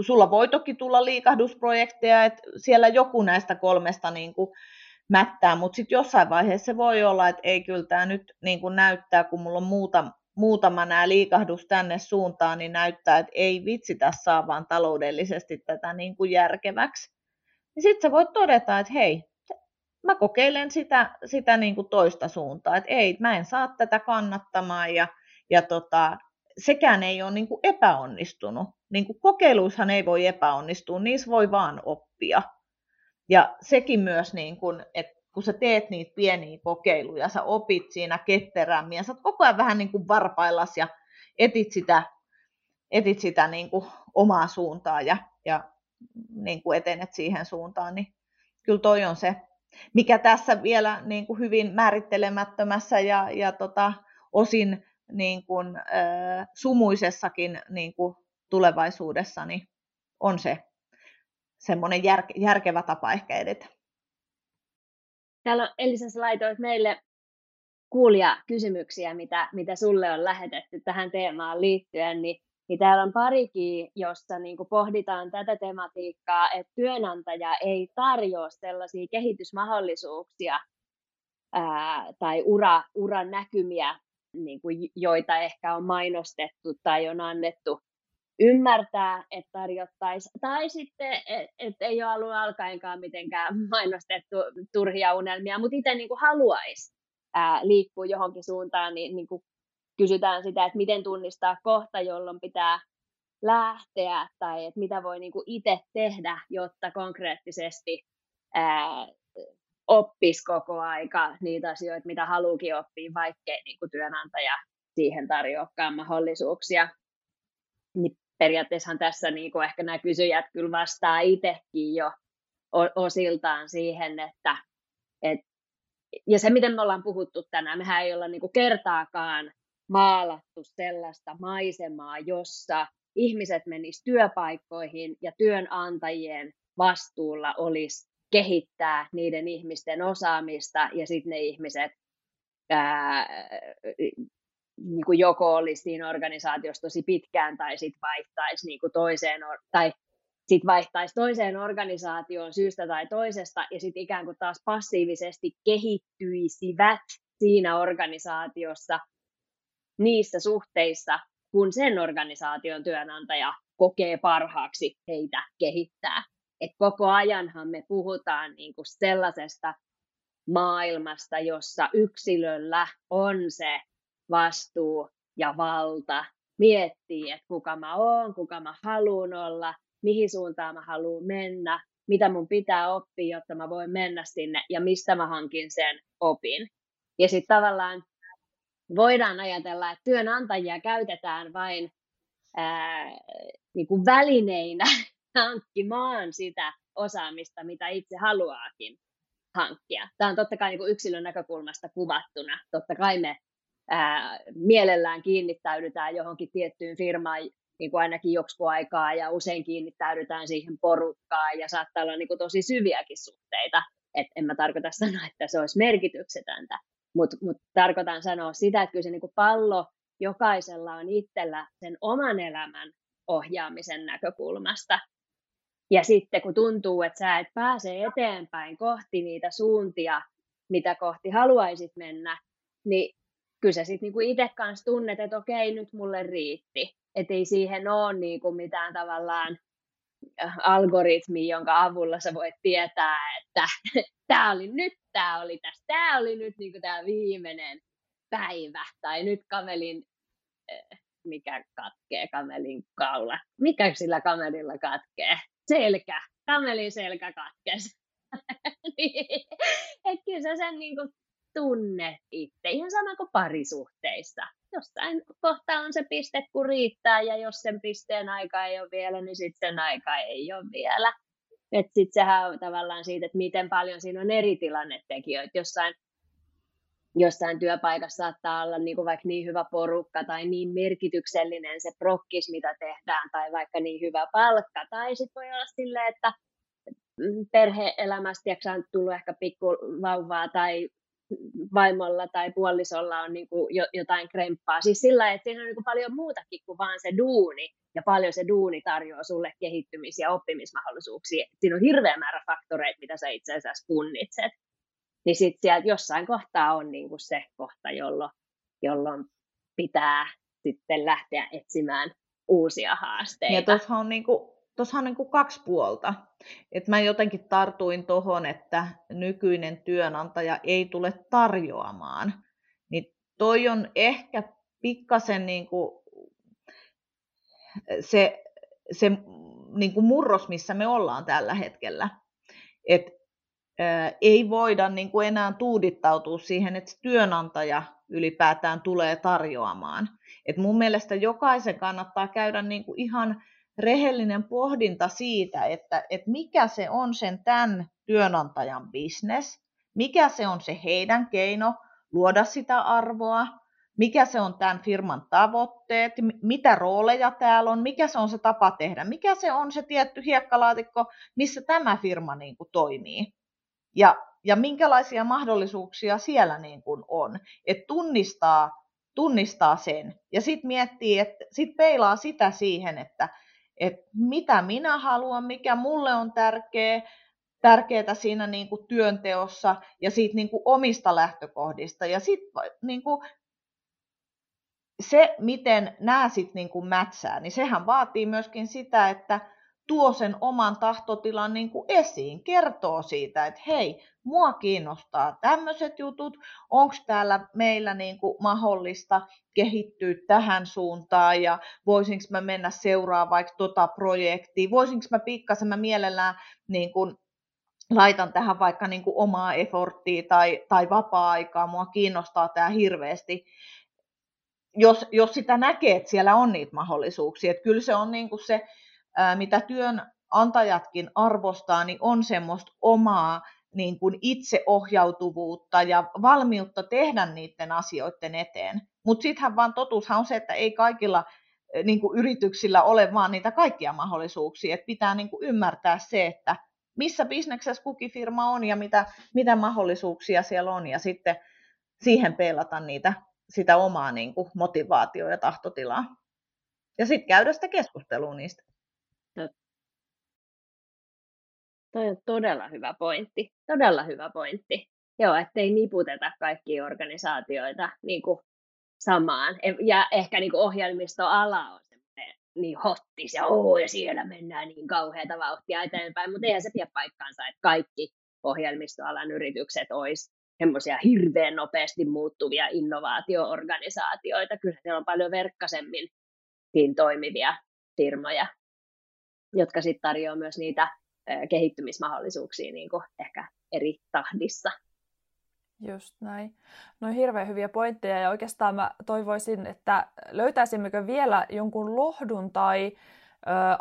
sulla voi toki tulla liikahdusprojekteja, että siellä joku näistä kolmesta niin kuin mättää, mutta sitten jossain vaiheessa se voi olla, että ei kyllä tämä nyt niin kuin näyttää, kun mulla on muuta, muutama nämä liikahdus tänne suuntaan, niin näyttää, että ei vitsi, tässä saa vaan taloudellisesti tätä niin kuin järkeväksi. Niin sitten sä voit todeta, että hei, mä kokeilen sitä, sitä niin kuin toista suuntaa, että ei, mä en saa tätä kannattamaan ja, ja tota, sekään ei ole niin kuin epäonnistunut. Niin kuin kokeiluissahan ei voi epäonnistua, niissä voi vaan oppia. Ja sekin myös, niin kuin, että kun sä teet niitä pieniä kokeiluja, sä opit siinä ketterämmin ja sä oot koko ajan vähän niin kuin varpaillas ja etit sitä, etit sitä niin kuin omaa suuntaa ja, ja niin kuin etenet siihen suuntaan, niin kyllä toi on se, mikä tässä vielä niin kuin hyvin määrittelemättömässä ja, ja tota, osin niin kuin, äh, sumuisessakin niin kuin tulevaisuudessa niin on se semmoinen jär, järkevä tapa ehkä edetä. Täällä Elisa, sä laitoit meille kuulijakysymyksiä, mitä, mitä sulle on lähetetty tähän teemaan liittyen, niin niin täällä on parikin, jossa niin kuin pohditaan tätä tematiikkaa, että työnantaja ei tarjoa sellaisia kehitysmahdollisuuksia ää, tai ura, uran näkymiä, niin kuin joita ehkä on mainostettu tai on annettu ymmärtää, että tarjottaisiin. Tai sitten, että et ei ole alun alkaenkaan mitenkään mainostettu turhia unelmia, mutta itse niin kuin haluaisi ää, liikkua johonkin suuntaan, niin, niin kuin kysytään sitä, että miten tunnistaa kohta, jolloin pitää lähteä, tai että mitä voi niinku itse tehdä, jotta konkreettisesti ää, oppisi koko aika niitä asioita, mitä haluukin oppia, vaikkei niinku työnantaja siihen tarjoakaan mahdollisuuksia. Niin periaatteessahan tässä niinku ehkä nämä kysyjät kyllä vastaa itsekin jo osiltaan siihen, että et, ja se, miten me ollaan puhuttu tänään, mehän ei olla niinku kertaakaan maalattu sellaista maisemaa, jossa ihmiset menisivät työpaikkoihin ja työnantajien vastuulla olisi kehittää niiden ihmisten osaamista ja sitten ne ihmiset ää, niinku joko olisi siinä organisaatiossa tosi pitkään tai sitten vaihtaisi niinku toiseen tai sit vaihtaisi toiseen organisaatioon syystä tai toisesta ja sitten ikään kuin taas passiivisesti kehittyisivät siinä organisaatiossa niissä suhteissa, kun sen organisaation työnantaja kokee parhaaksi heitä kehittää. Et koko ajanhan me puhutaan niinku sellaisesta maailmasta, jossa yksilöllä on se vastuu ja valta miettiä, että kuka mä oon, kuka mä haluan olla, mihin suuntaan mä haluan mennä, mitä mun pitää oppia, jotta mä voin mennä sinne ja mistä mä hankin sen opin. Ja sitten tavallaan voidaan ajatella, että työnantajia käytetään vain ää, niin kuin välineinä hankkimaan sitä osaamista, mitä itse haluaakin hankkia. Tämä on totta kai niin kuin yksilön näkökulmasta kuvattuna. Totta kai me ää, mielellään kiinnittäydytään johonkin tiettyyn firmaan niin kuin ainakin joksikun aikaa ja usein kiinnittäydytään siihen porukkaan ja saattaa olla niin kuin tosi syviäkin suhteita. Et en mä tarkoita sanoa, että se olisi merkityksetöntä. Mutta mut tarkoitan sanoa sitä, että kyllä se niinku pallo jokaisella on itsellä sen oman elämän ohjaamisen näkökulmasta. Ja sitten kun tuntuu, että sä et pääse eteenpäin kohti niitä suuntia, mitä kohti haluaisit mennä, niin kyllä sä sitten niinku itse kanssa tunnet, että okei, nyt mulle riitti. Että ei siihen ole niinku mitään tavallaan algoritmi, jonka avulla sä voit tietää, että tämä oli nyt, tämä oli tässä, tämä oli nyt niin kuin tämä viimeinen päivä, tai nyt kamelin, mikä katkee, kamelin kaula, mikä sillä kamelilla katkee, selkä, kamelin selkä katkesi, Että kyllä sä sen niin kuin tunnet itse. Ihan sama kuin parisuhteissa. Jostain kohtaa on se piste, kun riittää, ja jos sen pisteen aika ei ole vielä, niin sitten sen aika ei ole vielä. Että sitten sehän on tavallaan siitä, että miten paljon siinä on eri tilannetekijöitä. Jossain, jossain työpaikassa saattaa olla niin kuin vaikka niin hyvä porukka tai niin merkityksellinen se prokkis, mitä tehdään, tai vaikka niin hyvä palkka. Tai sitten voi olla silleen, että perhe-elämästä on tullut ehkä pikkuvauvaa tai vaimolla tai puolisolla on niin kuin jotain kremppaa. Siis sillä lailla, että siinä on niin kuin paljon muutakin kuin vaan se duuni. Ja paljon se duuni tarjoaa sulle kehittymis- ja oppimismahdollisuuksia. Siinä on hirveä määrä faktoreita, mitä sä itse asiassa punnitset. Niin sitten sieltä jossain kohtaa on niin kuin se kohta, jolloin, jolloin pitää sitten lähteä etsimään uusia haasteita. Ja tuossahan on, niin kuin, tuossahan on niin kuin kaksi puolta. Et mä jotenkin tartuin tuohon, että nykyinen työnantaja ei tule tarjoamaan. Niin toi on ehkä pikkasen niin kuin se, se niin kuin murros, missä me ollaan tällä hetkellä. Et, ää, ei voida niin kuin enää tuudittautua siihen, että työnantaja ylipäätään tulee tarjoamaan. Et mun mielestä jokaisen kannattaa käydä niin kuin ihan rehellinen pohdinta siitä, että, että mikä se on sen tämän työnantajan bisnes, mikä se on se heidän keino luoda sitä arvoa, mikä se on tämän firman tavoitteet, mitä rooleja täällä on, mikä se on se tapa tehdä, mikä se on se tietty hiekkalaatikko, missä tämä firma niin kuin toimii. Ja, ja minkälaisia mahdollisuuksia siellä niin kuin on. Et tunnistaa, tunnistaa sen ja sitten miettii, että sit peilaa sitä siihen, että et mitä minä haluan, mikä mulle on tärkeä, tärkeää siinä niin kuin työnteossa ja siitä niin kuin omista lähtökohdista. Ja sitten niin kuin se, miten nämä sitten niin kuin mätsää, niin sehän vaatii myöskin sitä, että tuo sen oman tahtotilan niin kuin esiin, kertoo siitä, että hei, mua kiinnostaa tämmöiset jutut, onko täällä meillä niin kuin mahdollista kehittyä tähän suuntaan ja voisinko mä mennä seuraamaan vaikka tota projektia, voisinko mä pikkasen mä mielellään niin kuin laitan tähän vaikka niin kuin omaa eforttia tai, tai vapaa-aikaa, mua kiinnostaa tämä hirveästi. Jos, jos sitä näkee, että siellä on niitä mahdollisuuksia. Että kyllä se on niin kuin se, mitä työnantajatkin arvostaa, niin on semmoista omaa niin kuin itseohjautuvuutta ja valmiutta tehdä niiden asioiden eteen. Mutta sittenhän vaan totuushan on se, että ei kaikilla niin kuin yrityksillä ole vaan niitä kaikkia mahdollisuuksia. Että pitää niin kuin ymmärtää se, että missä bisneksessä kukin firma on ja mitä, mitä mahdollisuuksia siellä on ja sitten siihen peilata niitä sitä omaa niin kuin motivaatioa ja tahtotilaa. Ja sitten käydä sitä keskustelua niistä. Toi on todella hyvä pointti. Todella hyvä pointti. Joo, ettei niputeta kaikkia organisaatioita niin kuin samaan. Ja ehkä niin kuin ohjelmistoala on semmoinen niin hottis ja oo, ja siellä mennään niin kauheata vauhtia eteenpäin. Mutta eihän se pidä paikkaansa, että kaikki ohjelmistoalan yritykset olisi semmoisia hirveän nopeasti muuttuvia innovaatioorganisaatioita. Kyllä siellä on paljon verkkaisemmin toimivia firmoja, jotka sitten tarjoaa myös niitä kehittymismahdollisuuksia niin kuin ehkä eri tahdissa. Just näin. No hirveän hyviä pointteja ja oikeastaan mä toivoisin, että löytäisimmekö vielä jonkun lohdun tai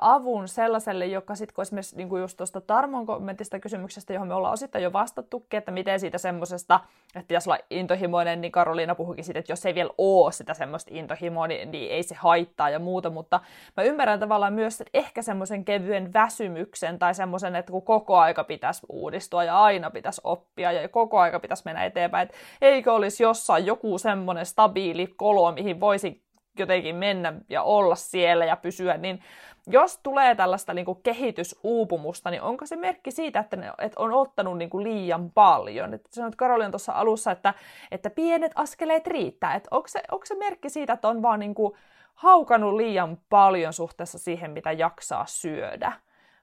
avun sellaiselle, joka sitten kun esimerkiksi niin kuin just tuosta Tarmon kommentista kysymyksestä, johon me ollaan osittain jo vastattukin, että miten siitä semmoisesta, että pitäisi olla intohimoinen, niin Karoliina puhuikin siitä, että jos ei vielä ole sitä semmoista intohimoa, niin, niin ei se haittaa ja muuta, mutta mä ymmärrän tavallaan myös että ehkä semmoisen kevyen väsymyksen tai semmoisen, että kun koko aika pitäisi uudistua ja aina pitäisi oppia ja koko aika pitäisi mennä eteenpäin, että eikö olisi jossain joku semmoinen stabiili kolo, mihin voisi jotenkin mennä ja olla siellä ja pysyä, niin jos tulee tällaista niin kuin kehitysuupumusta, niin onko se merkki siitä, että, ne, että on ottanut niin kuin liian paljon? Että sanoit Karoliina tuossa alussa, että, että pienet askeleet riittää. Että onko, se, onko se merkki siitä, että on vaan niin kuin haukannut liian paljon suhteessa siihen, mitä jaksaa syödä?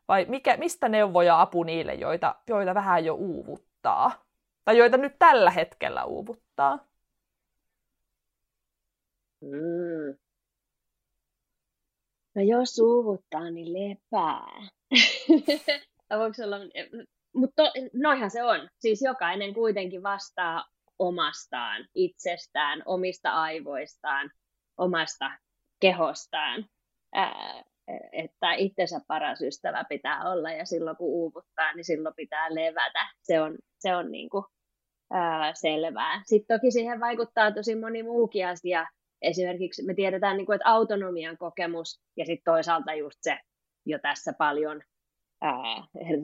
Vai mikä, mistä neuvoja apu niille, joita, joita vähän jo uuvuttaa? Tai joita nyt tällä hetkellä uuvuttaa? Mm. No jos uuvuttaa, niin lepää. Voiko olla Mutta noihan se on. Siis jokainen kuitenkin vastaa omastaan, itsestään, omista aivoistaan, omasta kehostaan. Ää, että itsensä paras ystävä pitää olla ja silloin kun uuvuttaa, niin silloin pitää levätä. Se on, se on niin kuin, ää, selvää. Sitten toki siihen vaikuttaa tosi moni muukin asia. Esimerkiksi me tiedetään, niin kuin, että autonomian kokemus ja sitten toisaalta just se jo tässä paljon ää,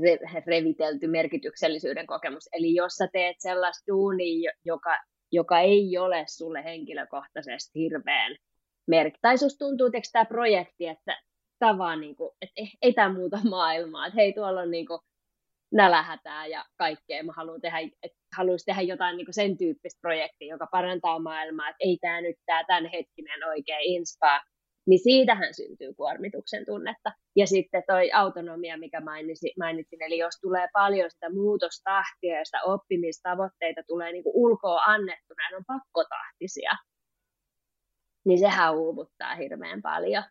re, revitelty merkityksellisyyden kokemus. Eli jos sä teet sellaista duunia, joka, joka ei ole sulle henkilökohtaisesti hirveän merk- tai susta tuntuu teks tämä projekti, että tämä vaan niin kuin, että ei, ei tämä muuta maailmaa, että hei tuolla on niin kuin nälähätään ja kaikkea, mä haluan tehdä, haluaisin tehdä jotain niin kuin sen tyyppistä projektia, joka parantaa maailmaa, että ei tämä nyt tämä tämänhetkinen oikein inspaa, niin siitähän syntyy kuormituksen tunnetta. Ja sitten toi autonomia, mikä mainitsin, mainitsin eli jos tulee paljon sitä muutostahtia ja sitä oppimistavoitteita tulee niin kuin ulkoa annettuna, ne on pakkotahtisia, niin sehän uuvuttaa hirveän paljon.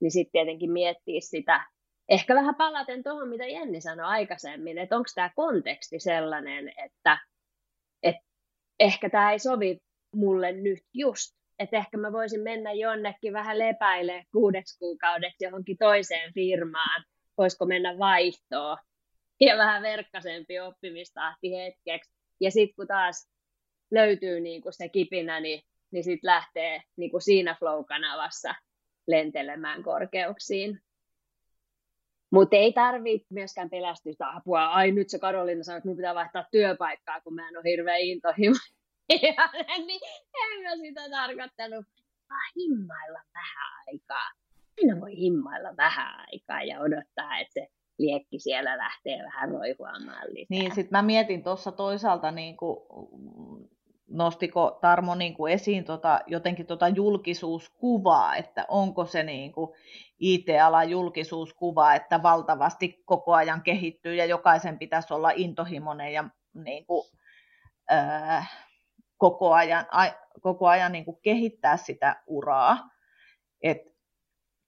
Niin sitten tietenkin miettiä sitä, ehkä vähän palaten tuohon, mitä Jenni sanoi aikaisemmin, että onko tämä konteksti sellainen, että, että ehkä tämä ei sovi mulle nyt just, että ehkä mä voisin mennä jonnekin vähän lepäilemään kuudeksi kuukaudeksi johonkin toiseen firmaan, voisiko mennä vaihtoon ja vähän verkkaisempi oppimistahti hetkeksi. Ja sitten kun taas löytyy niinku se kipinä, niin, niin sitten lähtee niinku siinä flow-kanavassa lentelemään korkeuksiin. Mutta ei tarvitse myöskään pelästystä apua. Ai nyt se Karoliina sanoi, että minun pitää vaihtaa työpaikkaa, kun mä en ole hirveän intohimoinen. Niin en mä sitä tarkoittanut. Vaan himmailla vähän aikaa. Aina voi himmailla vähän aikaa ja odottaa, että se liekki siellä lähtee vähän roihuamaan lisää. Niin, sitten mä mietin tuossa toisaalta, niin kuin, nostiko Tarmo niin kuin esiin tota, jotenkin tota julkisuuskuvaa, että onko se niin kuin I T-alan julkisuuskuva, että valtavasti koko ajan kehittyy ja jokaisen pitäisi olla intohimoinen ja niin kuin, ää, koko ajan, a, koko ajan niin kuin kehittää sitä uraa. Et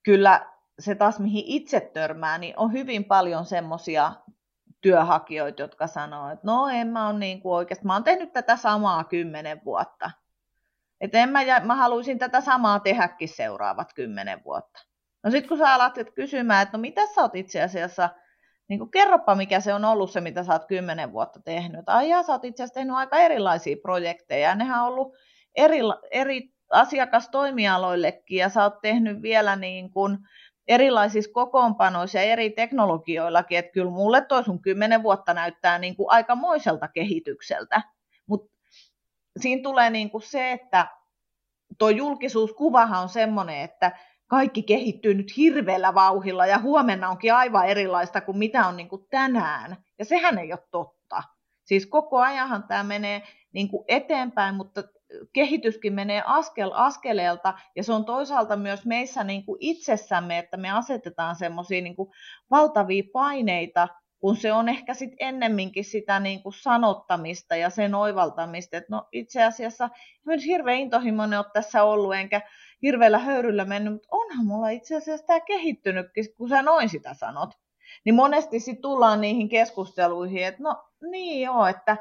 kyllä se taas, mihin itse törmää, niin on hyvin paljon semmoisia työhakijoita, jotka sanoo, että no en mä ole niin kuin oikeasti, mä oon tehnyt tätä samaa kymmenen vuotta. Että en mä, mä haluaisin tätä samaa tehdäkin seuraavat kymmenen vuotta. No sitten kun sä alat kysymään, että no mitä sä oot itse asiassa, niin kuin kerropa mikä se on ollut se, mitä sä oot kymmenen vuotta tehnyt. Ai jaa, sä oot itse asiassa tehnyt aika erilaisia projekteja, ja nehän on ollut eri, eri asiakastoimialoillekin, ja sä oot tehnyt vielä niin kuin erilaisissa kokoonpanoissa ja eri teknologioillakin, että kyllä mulle toi sun kymmenen vuotta näyttää niin kuin aikamoiselta kehitykseltä, mutta siinä tulee niin kuin se, että tuo julkisuuskuvahan on semmoinen, että kaikki kehittyy nyt hirveällä vauhilla ja huomenna onkin aivan erilaista kuin mitä on niin kuin tänään, ja sehän ei ole totta. Siis koko ajanhan tämä menee niin kuin eteenpäin, mutta kehityskin menee askel askeleelta, ja se on toisaalta myös meissä niin kuin itsessämme, että me asetetaan semmoisia niin kuin valtavia paineita, kun se on ehkä sit ennemminkin sitä niin kuin sanottamista ja sen oivaltamista, että no itse asiassa myös hirveän intohimoinen ole tässä ollut, enkä hirveällä höyryllä mennyt, mutta onhan mulla itse asiassa tämä kehittynytkin, kun sä noin sitä sanot. Niin monesti sitten tullaan niihin keskusteluihin, että no niin joo, että,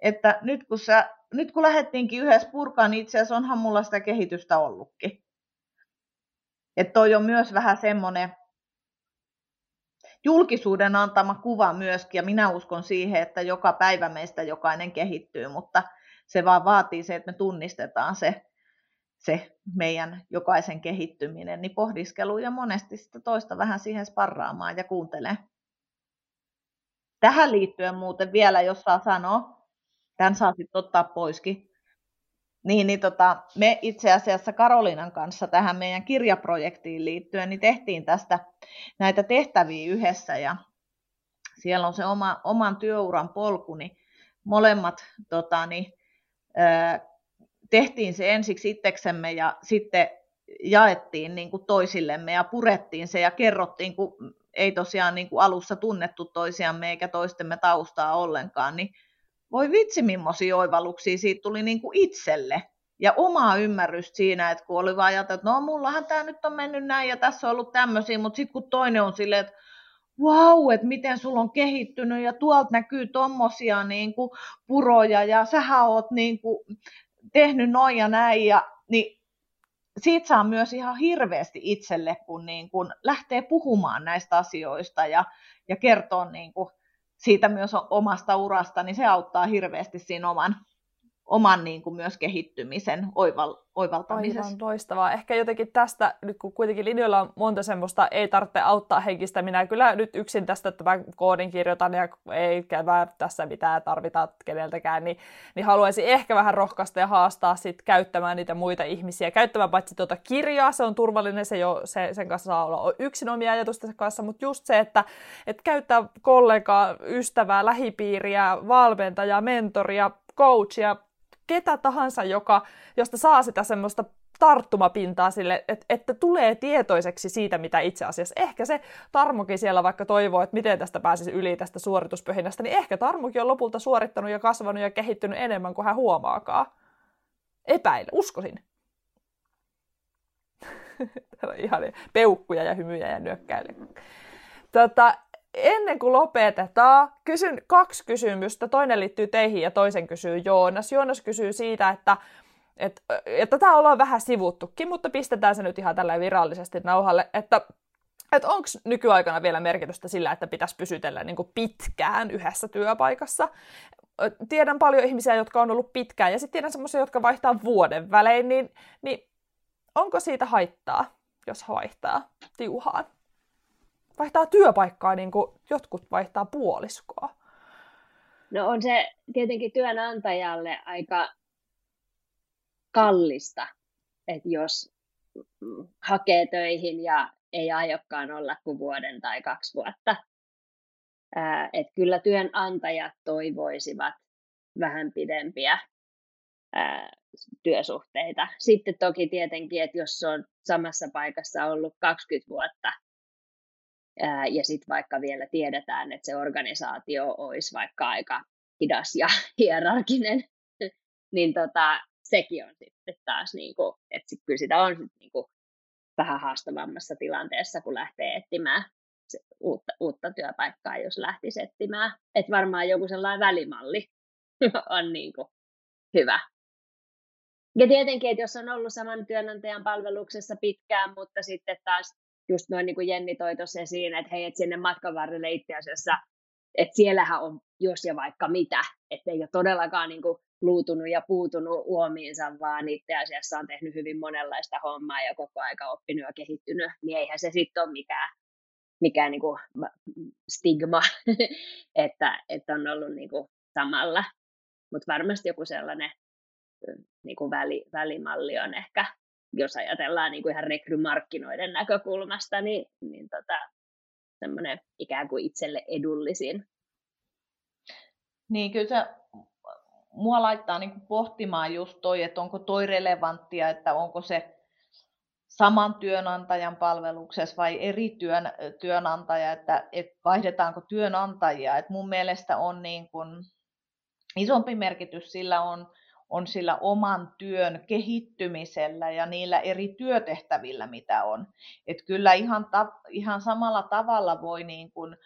että nyt kun sä Nyt kun lähdettiinkin yhdessä purkaan, niin itse asiassa onhan mulla sitä kehitystä ollutkin. Että toi on myös vähän semmoinen julkisuuden antama kuva myöskin, ja minä uskon siihen, että joka päivä meistä jokainen kehittyy, mutta se vaan vaatii se, että me tunnistetaan se, se meidän jokaisen kehittyminen, niin pohdiskelu ja monesti sitä toista vähän siihen sparraamaan ja kuuntelee. Tähän liittyen muuten vielä, jos saa sanoa, tämän saa sitten ottaa poiskin. Niin, niin tota, me itse asiassa Karoliinan kanssa tähän meidän kirjaprojektiin liittyen niin tehtiin tästä näitä tehtäviä yhdessä. Ja siellä on se oma, oman työuran polku, niin molemmat tota, niin, ö, tehtiin se ensiksi itseksemme ja sitten jaettiin niin kuin toisillemme ja purettiin se ja kerrottiin, kun ei tosiaan niin kuin alussa tunnettu toisiamme eikä toistemme taustaa ollenkaan, niin voi vitsi, millaisia oivalluksia siitä tuli niin kuin itselle ja omaa ymmärrystä siinä, että kun oli vaan ajatellut, että no mullahan tämä nyt on mennyt näin ja tässä on ollut tämmöisiä, mutta sitten kun toinen on silleen, että wow, että miten sulla on kehittynyt ja tuolta näkyy tommosia niin kuin puroja ja sähän oot niin kuin tehnyt noin ja näin. Ja, niin siitä saa myös ihan hirveästi itselle, kun niin kuin lähtee puhumaan näistä asioista ja, ja kertoo niin kuin siitä myös omasta urasta, niin se auttaa hirveästi siinä oman, oman niin kuin myös kehittymisen oival, oivaltamisessa. Aivan loistavaa. Ehkä jotenkin tästä, nyt kun kuitenkin linjoilla on monta semmoista, ei tarvitse auttaa henkistä. Minä kyllä nyt yksin tästä tämän koodin kirjoitan ja ei mä tässä mitään tarvita keneltäkään, niin, niin haluaisin ehkä vähän rohkaista ja haastaa sit käyttämään niitä muita ihmisiä. Käyttämään paitsi tuota kirjaa, se on turvallinen, se jo, se, sen kanssa saa olla yksin omia ajatusten kanssa, mutta just se, että et käyttää kollegaa, ystävää, lähipiiriä, valmentajaa, mentoria, coachia, ketä tahansa, joka, josta saa sitä semmoista tarttumapintaa sille, että, että tulee tietoiseksi siitä, mitä itse asiassa. Ehkä se Tarmokin siellä vaikka toivoo, että miten tästä pääsisi yli tästä suorituspöhinästä, niin ehkä Tarmokin on lopulta suorittanut ja kasvanut ja kehittynyt enemmän kuin hän huomaakaan. Epäilen, uskoisin. Täällä on ihania peukkuja ja hymyjä ja nyökkäilyä. Tota, Ennen kuin lopetetaan, kysyn kaksi kysymystä. Toinen liittyy teihin ja toisen kysyy Joonas. Joonas kysyy siitä, että, että, että tämä ollaan vähän sivuttukin, mutta pistetään se nyt ihan tällä virallisesti nauhalle, että, että onko nykyaikana vielä merkitystä sillä, että pitäisi pysytellä niin kuin pitkään yhdessä työpaikassa. Tiedän paljon ihmisiä, jotka on ollut pitkään ja sitten tiedän semmoisia, jotka vaihtaa vuoden välein, niin, niin onko siitä haittaa, jos vaihtaa tiuhaan? Vaihtaa työpaikkaa, niin kuin jotkut vaihtaa puoliskoa. No on se tietenkin työnantajalle aika kallista, että jos hakee töihin ja ei aiokaan olla kuin vuoden tai kaksi vuotta. Että kyllä työnantajat toivoisivat vähän pidempiä työsuhteita. Sitten toki tietenkin, että jos on samassa paikassa ollut kaksikymmentä vuotta, ja sitten vaikka vielä tiedetään, että se organisaatio olisi vaikka aika hidas ja hierarkinen, niin tota, sekin on sitten taas, niinku, että sit kyllä sitä on sit niinku vähän haastavammassa tilanteessa, kun lähtee etsimään uutta, uutta työpaikkaa, jos lähtisi etsimään. Että varmaan joku sellainen välimalli on niinku hyvä. Ja tietenkin, että jos on ollut saman työnantajan palveluksessa pitkään, mutta sitten taas just noin niin kuin Jenni toi tuossa esiin, että hei, et sinne matkan varrelle itse asiassa, että siellähän on jos ja vaikka mitä, että ei ole todellakaan niin kuin luutunut ja puutunut uomiinsa, vaan itse asiassa on tehnyt hyvin monenlaista hommaa ja koko aika oppinut ja kehittynyt, niin eihän se sitten ole mikään, mikään niin kuin stigma, että, että on ollut niin kuin samalla. Mutta varmasti joku sellainen niin kuin väli, välimalli on ehkä. Jos ajatellaan niin kuin ihan rekrymarkkinoiden näkökulmasta, niin, niin tota, semmoinen ikään kuin itselle edullisin. Niin kyllä se mua laittaa niin kuin pohtimaan just toi, että onko toi relevanttia, että onko se saman työnantajan palveluksessa vai eri työn, työnantaja, että et vaihdetaanko työnantajia. Et mun mielestä on niin kuin, isompi merkitys sillä on, on sillä oman työn kehittymisellä ja niillä eri työtehtävillä, mitä on. Et kyllä ihan, ta- ihan samalla tavalla voi niin kun,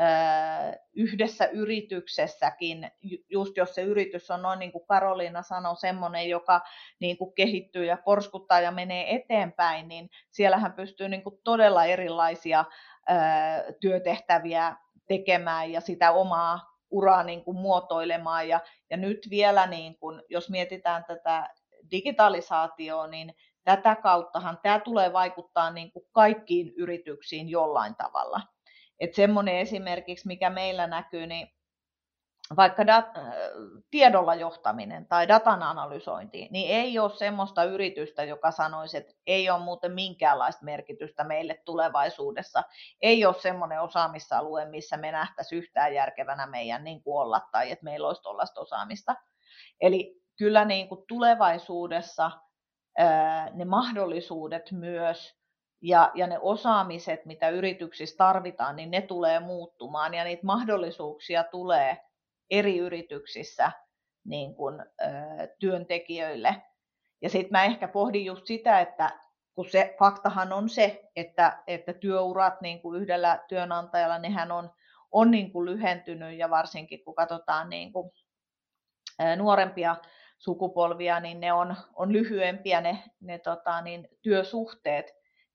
äh, yhdessä yrityksessäkin, ju- just jos se yritys on noin niin kuin Karoliina sanoi, semmoinen, joka niin kun kehittyy ja porskuttaa ja menee eteenpäin, niin siellähän pystyy niin kun todella erilaisia äh, työtehtäviä tekemään ja sitä omaa uraa niin kuin muotoilemaan ja, ja nyt vielä, niin kuin, jos mietitään tätä digitalisaatiota, niin tätä kauttahan tämä tulee vaikuttaa niin kuin kaikkiin yrityksiin jollain tavalla. Et semmoinen esimerkiksi, mikä meillä näkyy, niin vaikka dat- tiedolla johtaminen tai datan analysointi, niin ei ole semmoista yritystä, joka sanoisi, että ei ole muuten minkäänlaista merkitystä meille tulevaisuudessa. Ei ole semmoinen osaamisalue, missä me nähtäisiin yhtään järkevänä meidän niin kuin olla tai että meillä olisi tuollaista osaamista. Eli kyllä niin kuin tulevaisuudessa ne mahdollisuudet myös ja, ja ne osaamiset, mitä yrityksissä tarvitaan, niin ne tulee muuttumaan ja niitä mahdollisuuksia tulee eri yrityksissä niin kuin, ö, työntekijöille. Ja sitten mä ehkä pohdin just sitä, että kun se faktahan on se, että, että työurat niin kuin yhdellä työnantajalla, nehän on, on niin kuin lyhentynyt, ja varsinkin kun katsotaan niin kuin nuorempia sukupolvia, niin ne on, on lyhyempiä ne, ne tota, niin työsuhteet,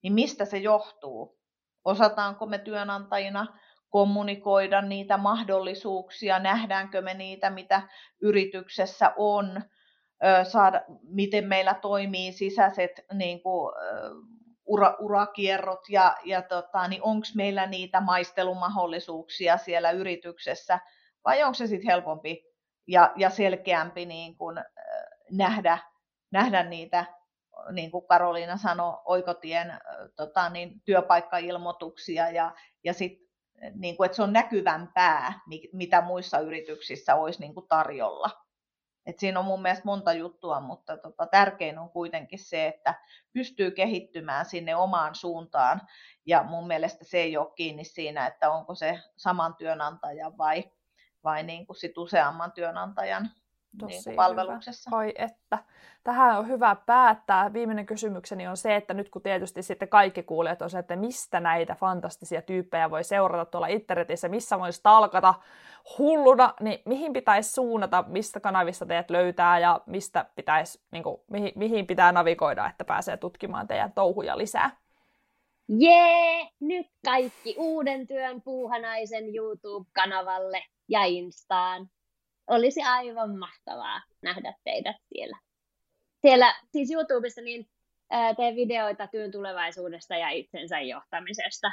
niin mistä se johtuu? Osataanko me työnantajina kommunikoida niitä mahdollisuuksia, nähdäänkö me niitä, mitä yrityksessä on, saada, miten meillä toimii sisäiset niin kuin, ura, urakierrot ja, ja tota, niin onko meillä niitä maistelumahdollisuuksia siellä yrityksessä, vai onko se sitten helpompi ja, ja selkeämpi niin kuin, nähdä, nähdä niitä, niin kuin Karoliina sanoi, oikotien tota, niin, työpaikkailmoituksia ja, ja sitten niin kuin, että se on näkyvämpää, mitä muissa yrityksissä olisi niin kuin tarjolla. Et siinä on mun mielestä monta juttua, mutta tota, tärkein on kuitenkin se, että pystyy kehittymään sinne omaan suuntaan. Ja mun mielestä se ei ole kiinni siinä, että onko se saman työnantajan vai, vai niin kuin sit useamman työnantajan niin kuin palveluksessa. Oi, että. Tähän on hyvä päättää. Viimeinen kysymykseni on se, että nyt kun tietysti sitten kaikki kuulijat on se, että mistä näitä fantastisia tyyppejä voi seurata tuolla internetissä, missä voisi talkata hulluna, niin mihin pitäisi suunnata, mistä kanavista teidät löytää ja mistä pitäisi, niin kuin, mihin, mihin pitää navigoida, että pääsee tutkimaan teidän touhuja lisää? Jee! Nyt kaikki Uuden työn puuhanaisen YouTube-kanavalle ja Instaan. Olisi aivan mahtavaa nähdä teidät siellä. Siellä siis YouTubessa niin ää, teen videoita työn tulevaisuudesta ja itsensä johtamisesta.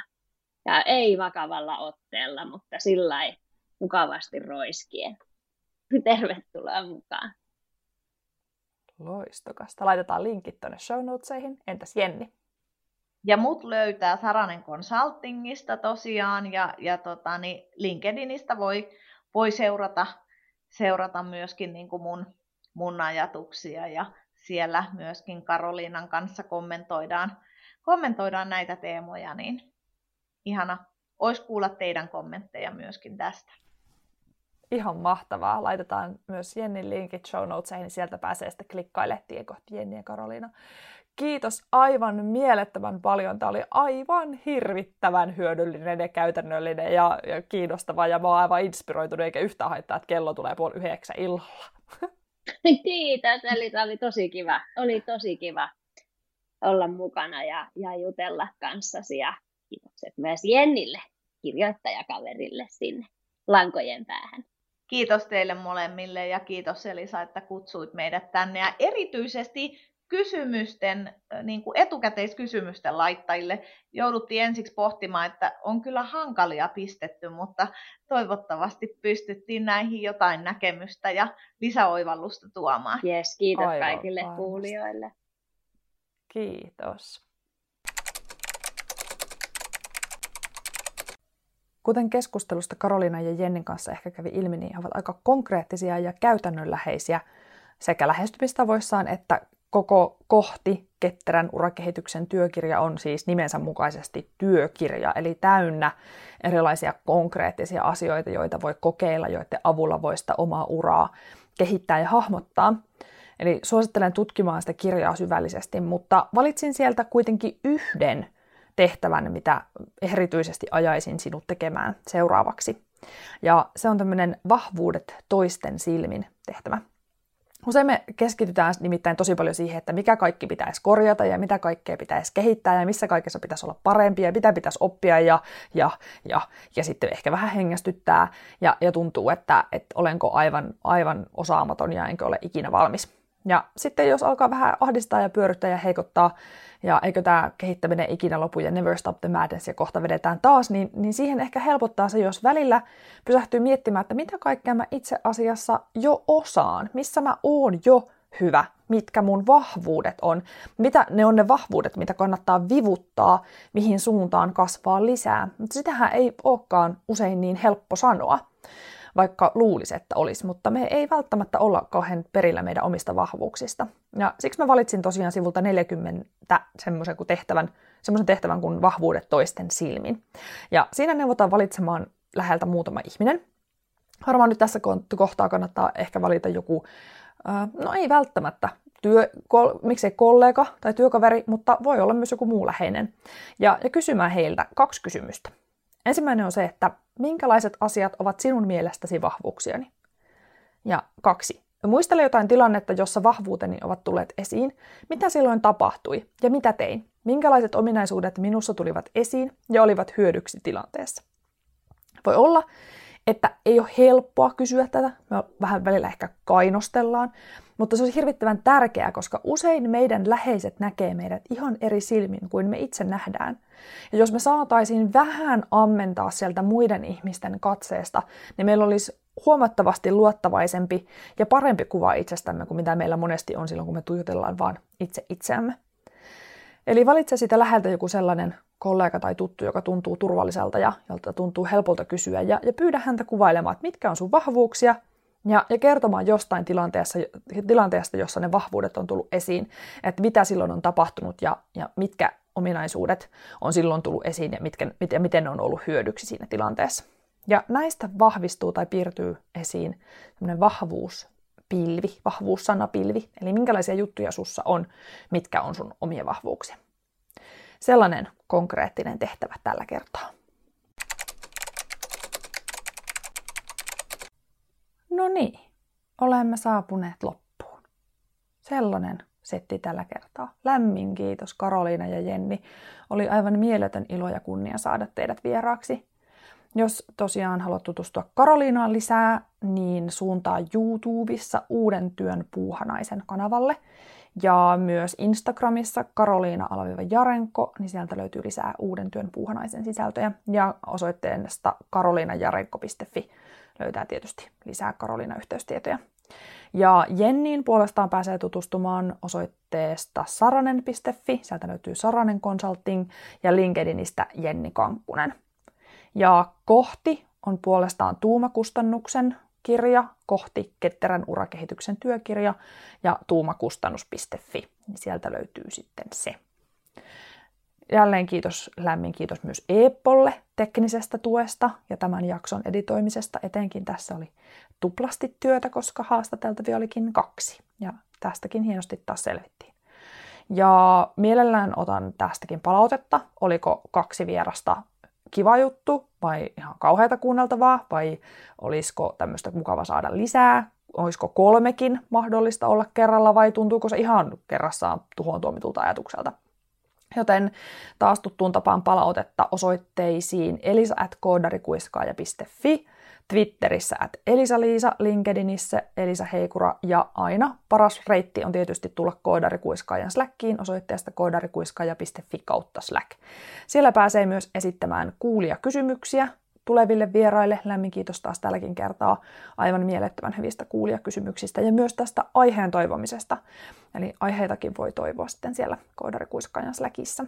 Ja ei vakavalla otteella, mutta sillai mukavasti roiskien. Tervetuloa mukaan. Loistokasta. Laitetaan linkit tuonne show notesihin. Entäs Jenni? Ja mut löytää Saranen Consultingista tosiaan ja, ja tota, niin LinkedInistä voi, voi seurata. seurata myöskin niin kuin mun, mun ajatuksia ja siellä myöskin Karoliinan kanssa kommentoidaan, kommentoidaan näitä teemoja, niin ihana olisi kuulla teidän kommentteja myöskin tästä. Ihan mahtavaa. Laitetaan myös Jennin linkit show notesihin, niin sieltä pääsee sitten klikkailemaan tien kohti Jenni ja Karoliina. Kiitos aivan mielettömän paljon. Tämä oli aivan hirvittävän hyödyllinen ja käytännöllinen ja, ja kiinnostava ja mä oon aivan inspiroitunut eikä yhtään haittaa, että kello tulee puoli yhdeksän illalla. Kiitos, Elisa. Oli tosi kiva. Oli tosi kiva olla mukana ja, ja jutella kanssasi ja kiitokset myös Jennille, kirjoittajakaverille sinne lankojen päähän. Kiitos teille molemmille ja kiitos Elisa, että kutsuit meidät tänne ja erityisesti kysymysten, niin kuin etukäteiskysymysten laittajille jouduttiin ensiksi pohtimaan, että on kyllä hankalia pistetty, mutta toivottavasti pystyttiin näihin jotain näkemystä ja lisäoivallusta tuomaan. Yes, kiitos aivan kaikille varmasti kuulijoille. Kiitos. Kuten keskustelusta Karoliina ja Jennin kanssa ehkä kävi ilmi, niin he ovat aika konkreettisia ja käytännönläheisiä sekä lähestymistavoissaan että koko Kohti ketterän urakehityksen työkirja on siis nimensä mukaisesti työkirja, eli täynnä erilaisia konkreettisia asioita, joita voi kokeilla, joiden avulla voi sitä omaa uraa kehittää ja hahmottaa. Eli suosittelen tutkimaan sitä kirjaa syvällisesti, mutta valitsin sieltä kuitenkin yhden tehtävän, mitä erityisesti ajaisin sinut tekemään seuraavaksi. Ja se on tämmöinen vahvuudet toisten silmin tehtävä. Usein me keskitytään nimittäin tosi paljon siihen, että mikä kaikki pitäisi korjata ja mitä kaikkea pitäisi kehittää ja missä kaikessa pitäisi olla parempi ja mitä pitäisi oppia ja, ja, ja, ja sitten ehkä vähän hengästyttää ja, ja tuntuu, että, että olenko aivan, aivan osaamaton ja enkö ole ikinä valmis. Ja sitten jos alkaa vähän ahdistaa ja pyörittää ja heikottaa ja eikö tämä kehittäminen ikinä lopu ja never stop the madness ja kohta vedetään taas, niin, niin siihen ehkä helpottaa se, jos välillä pysähtyy miettimään, että mitä kaikkea mä itse asiassa jo osaan, missä mä oon jo hyvä, mitkä mun vahvuudet on, mitä ne on ne vahvuudet, mitä kannattaa vivuttaa, mihin suuntaan kasvaa lisää. Mutta sitähän ei olekaan usein niin helppo sanoa, vaikka luulisi, että olisi, mutta me ei välttämättä olla kauhean perillä meidän omista vahvuuksista. Ja siksi mä valitsin tosiaan sivulta neljäkymmentä semmoisen kuin tehtävän, semmoisen tehtävän kuin vahvuudet toisten silmin. Ja siinä neuvotaan valitsemaan läheltä muutama ihminen. Varmaan nyt tässä kohtaa kannattaa ehkä valita joku, no ei välttämättä, työ, kol, miksei kollega tai työkaveri, mutta voi olla myös joku muu läheinen. Ja, ja kysymään heiltä kaksi kysymystä. Ensimmäinen on se, että minkälaiset asiat ovat sinun mielestäsi vahvuuksiani? Ja kaksi. Muistele jotain tilannetta, jossa vahvuuteni ovat tulleet esiin. Mitä silloin tapahtui ja mitä tein? Minkälaiset ominaisuudet minussa tulivat esiin ja olivat hyödyksi tilanteessa? Voi olla, että ei ole helppoa kysyä tätä. Me vähän välillä ehkä kainostellaan. Mutta se on hirvittävän tärkeää, koska usein meidän läheiset näkee meidät ihan eri silmin kuin me itse nähdään. Ja jos me saataisiin vähän ammentaa sieltä muiden ihmisten katseesta, niin meillä olisi huomattavasti luottavaisempi ja parempi kuva itsestämme kuin mitä meillä monesti on silloin, kun me tuijotellaan vaan itse itseämme. Eli valitse sitä läheltä joku sellainen kollega tai tuttu, joka tuntuu turvalliselta ja jolta tuntuu helpolta kysyä. Ja, ja pyydä häntä kuvailemaan, että mitkä on sun vahvuuksia ja, ja kertomaan jostain tilanteessa, tilanteesta, jossa ne vahvuudet on tullut esiin. Että mitä silloin on tapahtunut ja, ja mitkä ominaisuudet on silloin tullut esiin ja mitkä, mit, ja miten ne on ollut hyödyksi siinä tilanteessa. Ja näistä vahvistuu tai piirtyy esiin sellainen vahvuuspilvi, vahvuussanapilvi, eli minkälaisia juttuja sussa on, mitkä on sun omia vahvuuksia. Sellainen konkreettinen tehtävä tällä kertaa. No niin, olemme saapuneet loppuun. Sellainen setti tällä kertaa. Lämmin kiitos Karoliina ja Jenni. Oli aivan mieletön ilo ja kunnia saada teidät vieraaksi. Jos tosiaan haluat tutustua Karoliinaan lisää, niin suuntaa YouTubessa Uuden työn puuhanaisen kanavalle. Ja myös Instagramissa Karoliina-Jarenko, niin sieltä löytyy lisää Uuden työn puuhanaisen sisältöjä. Ja osoitteesta karoliinajarenko piste fi löytää tietysti lisää Karoliina-yhteystietoja. Ja Jenniin puolestaan pääsee tutustumaan osoitteesta saranen piste fi, sieltä löytyy Saranen Consulting ja LinkedInistä Jenni Kankkunen. Ja Kohti on puolestaan Tuumakustannuksen kirja, Kohti ketterän urakehityksen työkirja ja tuumakustannus piste fi. Sieltä löytyy sitten se. Jälleen kiitos, lämmin kiitos myös Eepolle teknisestä tuesta ja tämän jakson editoimisesta. Etenkin tässä oli tuplasti työtä, koska haastateltavia olikin kaksi ja tästäkin hienosti taas selvittiin. Ja mielellään otan tästäkin palautetta, oliko kaksi vierasta kiva juttu vai ihan kauheata kuunneltavaa vai olisiko tämmöistä mukava saada lisää, olisiko kolmekin mahdollista olla kerralla vai tuntuuko se ihan kerrassaan tuhoon tuomitulta ajatukselta. Joten taas tuttuun tapaan palautetta osoitteisiin elisa at koodarikuiskaja piste fi, Twitterissä at elisaliisa, LinkedInissä Elisa Heikura ja aina paras reitti on tietysti tulla Koodarikuiskaajan Slackiin osoitteesta koodarikuiskaja piste fi kautta Slack. Siellä pääsee myös esittämään kuulijakysymyksiä tuleville vieraille. Lämmin kiitos taas tälläkin kertaa aivan mielettömän hyvistä kuulijakysymyksistä ja myös tästä aiheen toivomisesta. Eli aiheitakin voi toivoa sitten siellä Koodarikuiskaajan Slackissa.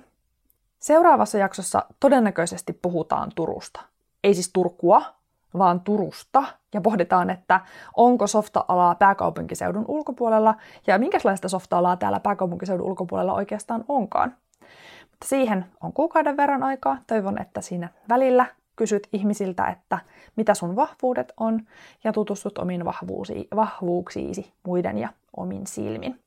Seuraavassa jaksossa todennäköisesti puhutaan Turusta. Ei siis Turkua, vaan Turusta ja pohditaan, että onko softa-alaa pääkaupunkiseudun ulkopuolella ja minkälaista softa-alaa täällä pääkaupunkiseudun ulkopuolella oikeastaan onkaan. Mutta siihen on kuukauden verran aikaa. Toivon, että siinä välillä kysyt ihmisiltä, että mitä sun vahvuudet on ja tutustut omiin vahvuusi, vahvuuksiisi muiden ja omin silmin.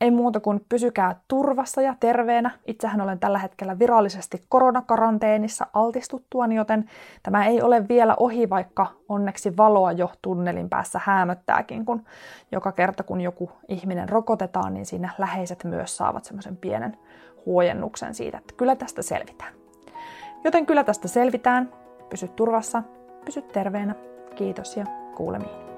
Ei muuta kuin pysykää turvassa ja terveenä. Itsehän olen tällä hetkellä virallisesti koronakaranteenissa altistuttuani, joten tämä ei ole vielä ohi, vaikka onneksi valoa jo tunnelin päässä häämöttääkin, kun joka kerta kun joku ihminen rokotetaan, niin siinä läheiset myös saavat semmoisen pienen huojennuksen siitä, että kyllä tästä selvitään. Joten kyllä tästä selvitään. Pysy turvassa, pysy terveenä. Kiitos ja kuulemiin.